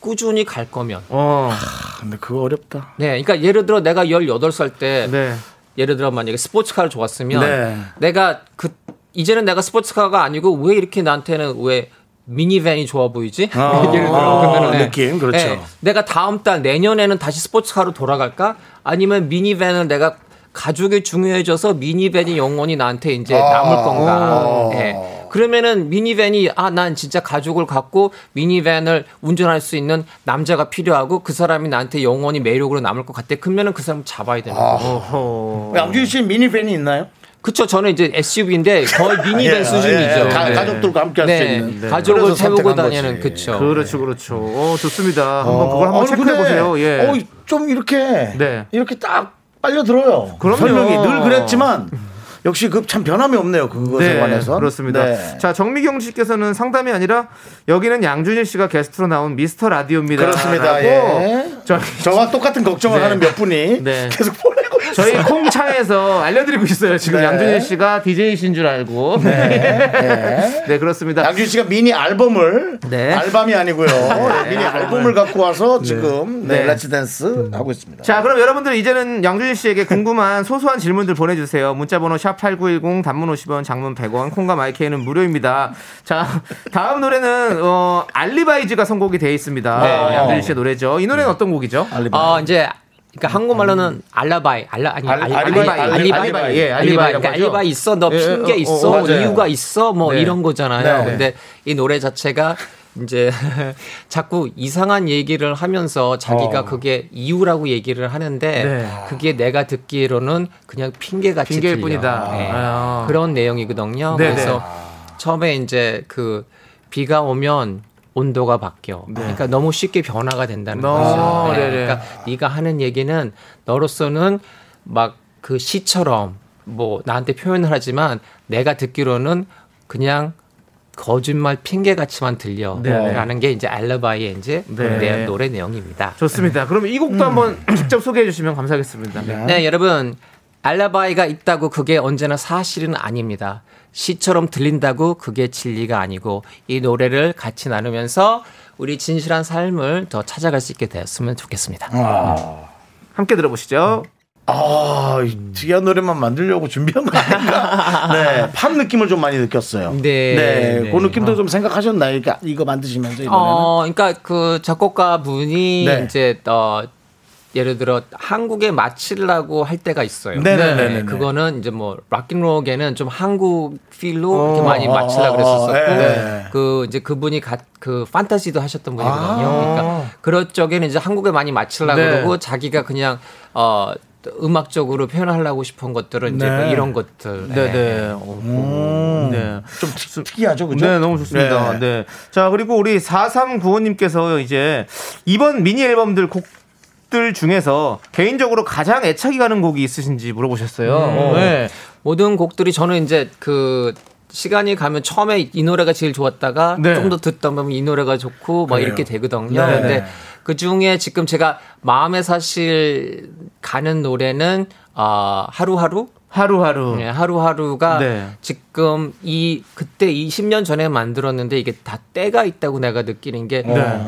꾸준히 갈 거면. 어. 아, 근데 그거 어렵다. 네. 그러니까 예를 들어 내가 열여덟 살 때 네. 예를 들어 만약에 스포츠카를 좋았으면 네. 내가 그 이제는 내가 스포츠카가 아니고 왜 이렇게 나한테는 왜 미니밴이 좋아 보이지? 아, 예를 들어 아, 그러면은 네. 느낌. 그렇죠. 네. 내가 다음 달 내년에는 다시 스포츠카로 돌아갈까? 아니면 미니밴을 내가 가죽이 중요해져서 미니밴이 영원히 나한테 이제 아~ 남을 건가. 네. 그러면은 미니밴이 아, 난 진짜 가죽을 갖고 미니밴을 운전할 수 있는 남자가 필요하고 그 사람이 나한테 영원히 매력으로 남을 것 같아. 그러면은 그 사람 잡아야 되는 거죠. 양준일 씨는 미니밴이 있나요? 그렇죠. 저는 이제 에스유브이인데 거의 미니밴 예, 수준이죠. 예, 가, 가족들과 함께 할 수 네. 있는. 네. 가족을 태우고 다니는. 그렇죠. 그렇죠. 그렇죠. 오, 좋습니다. 한번 어, 그걸 한번 체크해보세요. 예. 어, 좀 이렇게 네. 이렇게 딱 빨려 들어요. 그럼요. 설명이 늘 그랬지만 역시 그 참 변함이 없네요. 그것에 네, 관해서. 그렇습니다. 네. 자, 정미경 씨께서는 상담이 아니라 여기는 양준일 씨가 게스트로 나온 미스터 라디오입니다. 그렇습니다. 예. 저, 저와 똑같은 걱정을 네. 하는 몇 분이 네. 계속 보내고 있어요. 저희 콩차에서 알려드리고 있어요. 지금 네. 양준일 씨가 디제이신 줄 알고. 네, 네. 네 그렇습니다. 양준일 씨가 미니 앨범을 네. 알밤이 아니고요. 네. 미니 앨범을 갖고 와서 지금 네. 네. 네. 렛츠 댄스 하고 있습니다. 자, 그럼 여러분들 이제는 양준일 씨에게 궁금한 소소한 질문들 보내주세요. 문자번호 샵 팔구일공 단문 오십 원 장문 백 원 콩과 마이크는 무료입니다. 자, 다음 노래는 어, 알리바이즈가 선곡이 되어 있습니다. 네. 양준일 씨의 노래죠. 이 노래는 어떤 곡이죠? 알리바이. 어, 이제 그러니까 한국말로는 음. 알라바이, 알라 아니 알리, 알리바이, 알리바이, 알리바이, 알리바이, 예, 알리바이, 그러니까 알리바이 있어, 너 예, 핑계 어, 있어, 어, 이유가 있어, 뭐 네. 이런 거잖아요. 네. 근데 이 노래 자체가 이제 자꾸 이상한 얘기를 하면서 자기가 어. 그게 이유라고 얘기를 하는데 네. 그게 내가 듣기로는 그냥 핑계같이 핑계일 들려. 뿐이다. 네. 아. 그런 내용이거든요. 네네. 그래서 처음에 이제 그 비가 오면 온도가 바뀌어. 네. 그러니까 너무 쉽게 변화가 된다는 no. 거죠. 네. 그러니까 네가 하는 얘기는 너로서는 막 그 시처럼 뭐 나한테 표현을 하지만 내가 듣기로는 그냥 거짓말 핑계같이만 들려라는 네. 게 이제 알라바이의 이제 네. 노래 내용입니다. 좋습니다. 네. 그럼 이 곡도 음. 한번 직접 소개해 주시면 감사하겠습니다. 네. 네, 여러분 알라바이가 있다고 그게 언제나 사실은 아닙니다. 시처럼 들린다고 그게 진리가 아니고 이 노래를 같이 나누면서 우리 진실한 삶을 더 찾아갈 수 있게 되었으면 좋겠습니다. 아. 함께 들어보시죠. 음. 아, 이 특이한 노래만 만들려고 준비한 거 아닌가? 네, 팝 느낌을 좀 많이 느꼈어요. 네, 네, 네. 그 느낌도 어. 좀 생각하셨나요? 이거, 이거 만드시면서 이 노래는? 어, 그러니까 그 작곡가 분이 네. 이제 어, 예를 들어 한국에 맞추려고 할 때가 있어요. 네네네. 그거는 이제 뭐 락앤롤에는 좀 한국 필로 어, 이렇게 많이 맞추려고 그랬었었고, 네. 그 이제 그분이 가, 그 판타지도 하셨던 분이거든요. 아. 그러니까 그럴 적에는 이제 한국에 많이 맞추려고 네. 그러고 자기가 그냥 어. 음악적으로 표현하려고 싶은 것들은 이제 네. 뭐 이런 것들. 네네. 네. 음~ 네. 좀 특, 특이하죠, 그죠? 네, 너무 좋습니다. 네. 네. 자, 그리고 우리 사삼구오님께서 이제 이번 미니 앨범들 곡들 중에서 개인적으로 가장 애착이 가는 곡이 있으신지 물어보셨어요. 음. 네. 모든 곡들이 저는 이제 그 시간이 가면 처음에 이 노래가 제일 좋았다가 네. 좀 더 듣다 보면 이 노래가 좋고 막 그래요. 이렇게 되거든요. 네. 근데 그 중에 지금 제가 마음에 사실 가는 노래는 어, 하루하루? 하루하루. 네, 하루하루가 네. 지금 이 그때 이십 년 전에 만들었는데 이게 다 때가 있다고 내가 느끼는 게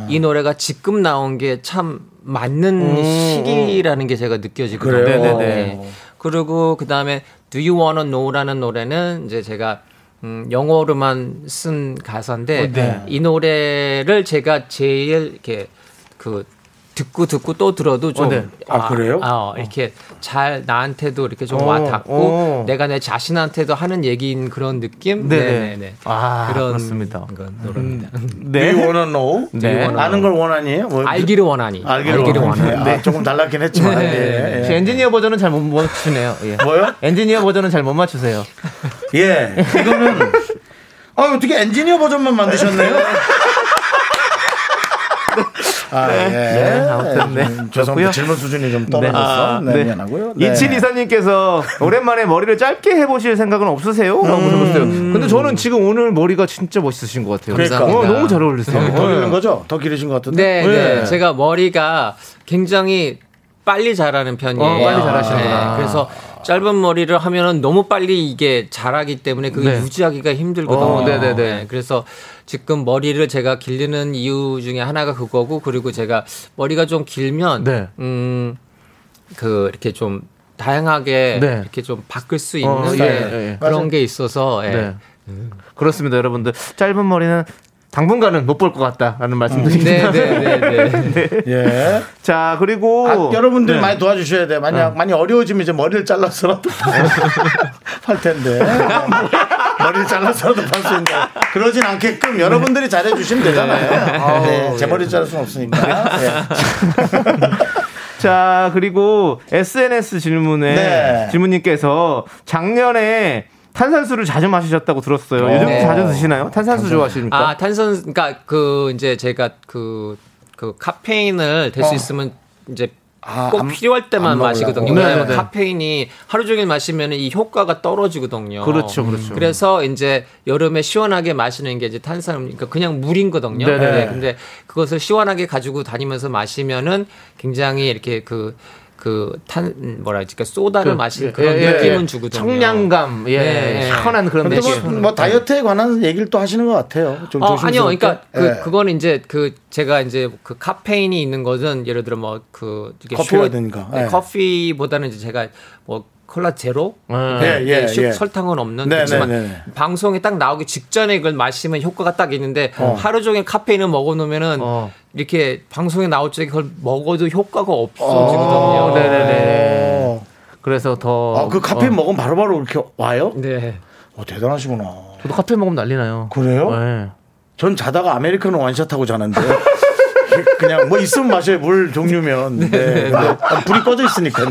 이 네. 노래가 지금 나온 게 참 맞는 음. 시기라는 게 제가 느껴지거든요. 네. 그리고 그 다음에 Do You Wanna Know라는 노래는 이제 제가 음, 영어로만 쓴 가사인데 어, 네. 이 노래를 제가 제일 이렇게 그 듣고 듣고 또 들어도 좀 어, 네. 아, 아 그래요? 아, 어, 이렇게 어. 잘 나한테도 이렇게 좀 어, 와닿고 어. 내가 내 자신한테도 하는 얘기인 그런 느낌. 네네네. 네. 아 그런 그렇습니다. 그런 노래입니다. 음, 네. Do you wanna know? 네. 아는 걸 원하니? 뭐, 알기를 원하니. 알기를, 알기를 원하니. 원하니. 네. 아, 조금 달랐긴 했지만. 네. 예, 예. 제 엔지니어 버전은 잘 못 맞추네요. 예. 뭐요? 엔지니어 버전은 잘 못 맞추세요. 예. 이거는 아 어떻게 엔지니어 버전만 만드셨네요? 아, 네. 네. 네. 아무튼, 네. 음, 죄송합니다. 질문 수준이 좀 떨어졌어. 네. 네. 미안하고요. 네. 이친 이사님께서 오랜만에 머리를 짧게 해보실 생각은 없으세요? 라고 물어보셨어요. 음. 근데 저는 지금 오늘 머리가 진짜 멋있으신 것 같아요. 그러니까. 어, 너무 잘 어울리세요. 더 길은 거죠? 더 길으신 것 같은데? 네, 네. 네. 제가 머리가 굉장히 빨리 자라는 편이에요. 어, 빨리 자라시는구나. 네. 그래서 짧은 머리를 하면은 너무 빨리 이게 자라기 때문에 그게 네. 유지하기가 힘들거든요. 어, 네네네. 네. 그래서 지금 머리를 제가 길르는 이유 중에 하나가 그거고, 그리고 제가 머리가 좀 길면 네. 음, 그 이렇게 좀 다양하게 네. 이렇게 좀 바꿀 수 있는 어, 예, 예, 예. 그런 게 있어서 예. 네. 음. 그렇습니다, 여러분들. 짧은 머리는 당분간은 못 볼 것 같다라는 말씀드립니다. 네네네. 네. 예. 자 그리고 아, 여러분들 네. 많이 도와주셔야 돼. 만약 어. 많이 어려워지면 이제 머리를 잘라서라도 팔 텐데. 머리를 잘라서라도 팔 수 있는데 그러진 않게끔 여러분들이 잘해주시면 되잖아요. 네. 네. 제 머리 자를 수는 없으니까. 네. 자 그리고 에스엔에스 질문에 네. 질문님께서 작년에 탄산수를 자주 마시셨다고 들었어요. 요즘 네. 자주 드시나요? 탄산수 탄산. 좋아하십니까? 아, 탄산, 그러니까 그 이제 제가 그, 그 카페인을 될 수 어. 있으면 이제 아, 꼭 안, 필요할 때만 마시거든요. 왜냐하면 네. 카페인이 하루 종일 마시면 이 효과가 떨어지거든요. 그렇죠, 그렇죠. 그래서 이제 여름에 시원하게 마시는 게 이제 탄산음, 그러니까 그냥 물인거든요. 네, 네. 근데 그것을 시원하게 가지고 다니면서 마시면은 굉장히 이렇게 그 그 탄 뭐라 그럴까 소다를 그, 마신 그런 예, 느낌은 예, 주거든요. 청량감, 예, 예, 예. 시원한 그런 느낌. 뭐, 뭐 다이어트에 관한 얘기를 또 하시는 것 같아요. 좀 어, 아니요, 그러니까 예. 그 그건 이제 그 제가 이제 그 카페인이 있는 것은 예를 들어 뭐 그 커피라든가 네, 예. 커피보다는 이제 제가 뭐 콜라 제로, 음. 예, 예, 예. 설탕은 없는 네, 그렇지만 네, 네. 방송에 딱 나오기 직전에 그걸 마시면 효과가 딱 있는데 어. 하루 종일 카페인을 먹어놓으면은 어. 이렇게 방송에 나올 적에 그걸 먹어도 효과가 없어지거든요. 어. 네네네. 그래서 더 아, 그 카페인 어. 먹으면 바로바로 이렇게 와요? 네. 어, 대단하시구나. 저도 카페인 먹으면 난리나요. 그래요? 네. 전 자다가 아메리카노 원샷하고 자는데. 그냥 뭐 있으면 마셔요. 물 종류면. 네. 네. 근데 불이 꺼져 있으니까요.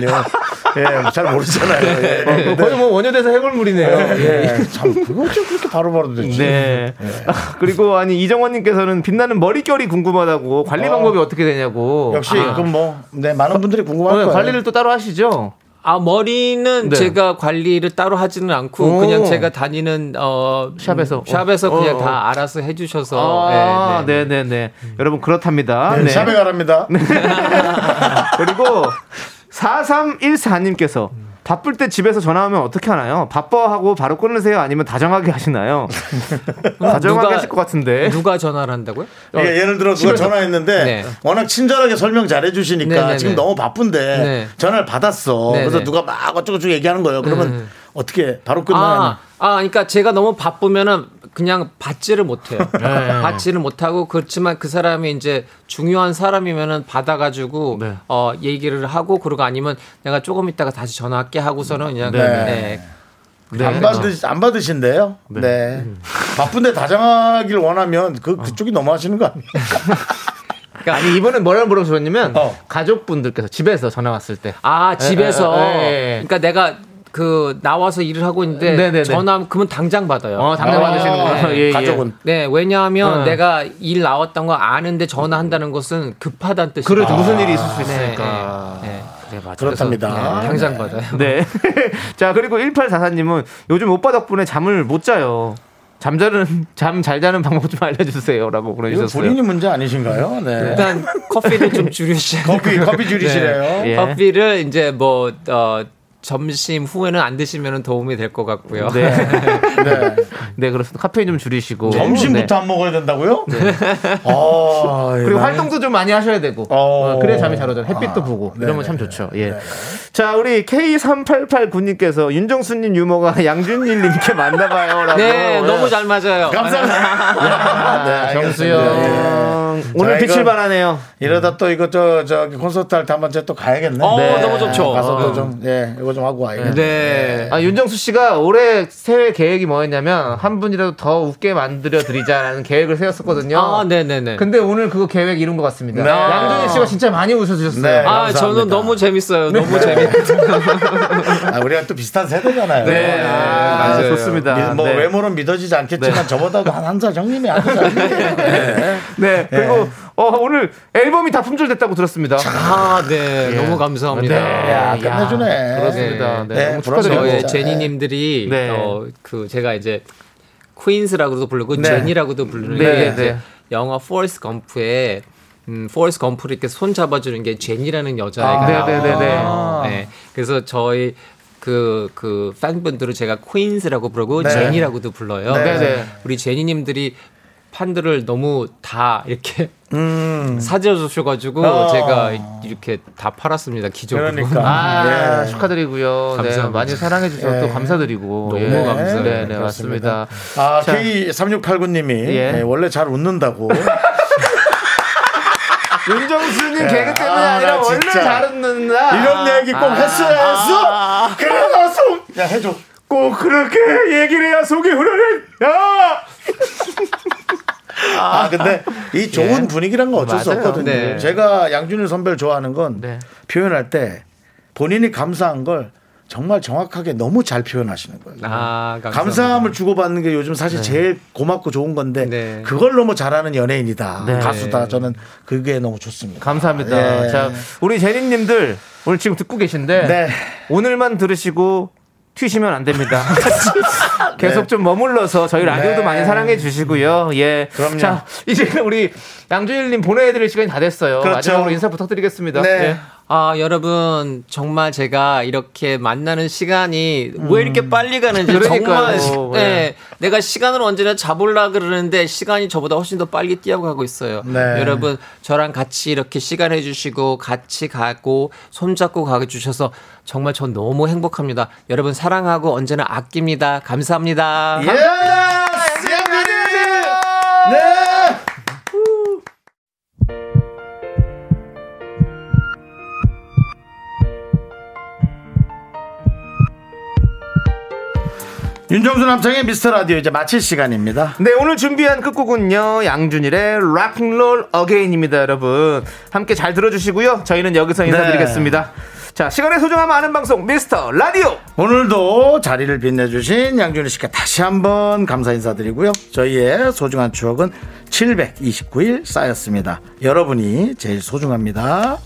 예, 잘 모르잖아요. 예. 네. 거의 뭐 원효대사 해골물이네요. 예. 예. 참 그거 어쩜 그렇게 바로바로 됐지. 네. 예. 아, 그리고 아니 이정원님께서는 빛나는 머릿결이 궁금하다고 관리 어. 방법이 어떻게 되냐고. 역시 아. 그럼 뭐 네, 많은 분들이 궁금할 거예요. 관리를 또 따로 하시죠? 아 머리는 네. 제가 관리를 따로 하지는 않고 오. 그냥 제가 다니는 어, 샵에서 샵에서 어. 그냥 어. 다 알아서 해주셔서 아, 네, 네. 네네네 음. 여러분 그렇답니다. 네, 네. 샵에 가랍니다. 네. 그리고 사삼일사님께서 바쁠 때 집에서 전화하면 어떻게 하나요? 바빠 하고 바로 끊으세요? 아니면 다정하게 하시나요? 다정하게 누가, 하실 것 같은데 누가 전화를 한다고요? 어, 예, 예를 들어 누가 전화했는데 네. 워낙 친절하게 설명 잘해주시니까 네네네. 지금 너무 바쁜데 네. 전화를 받았어. 네네. 그래서 누가 막 어쩌고저쩌고 얘기하는 거예요. 그러면 네. 어떻게 바로 끊나요? 아, 아, 그러니까 제가 너무 바쁘면은 그냥 받지를 못해요. 네. 받지를 못하고 그렇지만 그 사람이 이제 중요한 사람이면은 받아가지고 네. 어, 얘기를 하고 그러고 아니면 내가 조금 있다가 다시 전화할게 하고서는 그냥 네. 네. 네. 안 받으 안 받으신대요. 네. 네. 바쁜데 다정하길 원하면 그 그쪽이 어. 너무 하시는 거 아니에요? 그러니까 아니 이번엔 뭐라고 물어보셨냐면 어. 가족분들께서 집에서 전화 왔을 때. 아 집에서. 에, 에, 에, 에. 그러니까 내가 그 나와서 일을 하고 있는데 네네네. 전화 그러면 당장 받아요. 어, 당장 아, 받으시는구나. 예, 예. 가족은. 네, 왜냐하면 어. 내가 일 나왔던 거 아는데 전화한다는 것은 급하다는 뜻이에요. 그렇죠. 아. 무슨 일이 있을 수 있으니까. 네, 네, 네. 네, 맞아요. 그렇답니다. 네, 당장 네. 받아요. 네. 자 그리고 일팔사사님은 요즘 오빠 덕분에 잠을 못 자요. 잠자는 잠 잘 자는 방법 좀 알려주세요라고 보내주셨어요. 본인이 문제 아니신가요? 네. 일단 커피를 좀 줄이시. 커피 커피 줄이시래요. 네. 예. 커피를 이제 뭐 어. 점심 후에는 안 드시면 도움이 될 것 같고요. 네. 네. 네, 그렇습니다. 카페인 좀 줄이시고. 점심부터 네. 안 먹어야 된다고요? 네. 아, 그리고 나이... 활동도 좀 많이 하셔야 되고. 어, 그래야 잠이 잘 오잖아요. 햇빛도 아, 보고. 네네. 이러면 참 좋죠. 예. 네네. 자, 우리 케이 삼팔팔구님께서 윤정수님 유머가 양준일님께 맞나봐요. 라고. 네, 너무 잘 맞아요. 감사합니다. 네, 정수형. 네. 오늘 빛을 발하네요. 이러다 또 이거 저, 저기 콘서트 할 때 한 번 또 가야겠네. 어, 네. 너무 좋죠. 가서 또 좀, 예. 네, 이거 좀 하고 와요. 네. 네. 아, 윤정수 씨가 올해 새해 계획이 뭐였냐면 한 분이라도 더 웃게 만들어 드리자라는 계획을 세웠었거든요. 아, 네네네. 근데 오늘 그 계획 이룬 것 같습니다. 네. 양준일 씨가 진짜 많이 웃어주셨어요. 네, 아, 저는 너무 재밌어요. 네. 너무 재밌어요. 아, 우리가 또 비슷한 세대잖아요. 네, 네. 아, 아, 좋습니다. 미, 뭐 네. 외모는 믿어지지 않겠지만 네. 저보다도 한 한 살 형님이 안 되잖아요. 네. 네. 그리고 네. 어, 오늘 앨범이 다 품절됐다고 들었습니다. 아, 네. 예. 너무 감사합니다. 네. 야, 끝내주네. 그렇습니다. 네. 네. 네. 너무 축하드립니다. 제니님들이 네. 어, 그 제가 이제 퀸스라고도 부르고 네. 제니라고도 부르는데 네. 네. 영화 포레스트 검프에 음, 포레스트 검프를 이렇게 손 잡아주는 게 제니라는 여자애가 나와요. 아, 네. 그래서 저희 그, 그 팬분들을 제가 퀸스라고 부르고 네. 제니라고도 불러요. 네네. 우리 제니님들이 팬들을 너무 다 이렇게 음. 사줘주셔가지고 어. 제가 이렇게 다 팔았습니다. 기적으로. 그러니까. 아, 네. 축하드리고요. 감사합니다. 네, 많이 사랑해주셔서 네. 또 감사드리고. 너무 네. 감사해요. 네, 네, 맞습니다. 아, 케이 삼육팔구님이 예. 네, 원래 잘 웃는다고. 윤정수님 네. 개그 때문에 아, 아니라 원래 잘 웃는다. 이런 얘기 꼭 아, 했어야 했어. 아, 그래야 속. 야, 해줘. 꼭 그렇게 얘기를 해야 속이 후련해. 야. 아, 아, 근데 이 좋은 예. 분위기란 건 어쩔 맞아요. 수 없거든요. 네. 제가 양준일 선배를 좋아하는 건 네. 표현할 때 본인이 감사한 걸 정말 정확하게 너무 잘 표현하시는 거예요. 아, 감사함을 주고받는 게 요즘 사실 네. 제일 고맙고 좋은 건데 네. 그걸 너무 잘하는 연예인이다. 네. 가수다. 저는 그게 너무 좋습니다. 감사합니다. 예. 자, 우리 제니님들 오늘 지금 듣고 계신데 네. 오늘만 들으시고 튀시면 안 됩니다. 계속 네. 좀 머물러서 저희 라디오도 네. 많이 사랑해 주시고요. 예. 그럼요. 자, 이제는 우리 양준일님 보내드릴 시간이 다 됐어요. 그렇죠. 마지막으로 인사 부탁드리겠습니다. 네. 예. 아, 여러분 정말 제가 이렇게 만나는 시간이 음. 왜 이렇게 빨리 가는지 그러니까요. 정말 네. 네. 내가 시간을 언제나 잡으려고 그러는데 시간이 저보다 훨씬 더 빨리 뛰어가고 있어요. 네. 여러분 저랑 같이 이렇게 시간 해주시고 같이 가고 손잡고 가주셔서 정말 전 너무 행복합니다. 여러분 사랑하고 언제나 아낍니다. 감사합니다. 예! 감사합니다. 네! 윤정수 남창의 미스터 라디오 이제 마칠 시간입니다. 네, 오늘 준비한 끝곡은요 양준일의 락앤롤 어게인입니다. 여러분 함께 잘 들어주시고요. 저희는 여기서 인사드리겠습니다. 네. 자, 시간의 소중함 아는 방송 미스터 라디오, 오늘도 자리를 빛내주신 양준일 씨께 다시 한번 감사 인사드리고요. 저희의 소중한 추억은 칠백이십구 일 쌓였습니다. 여러분이 제일 소중합니다.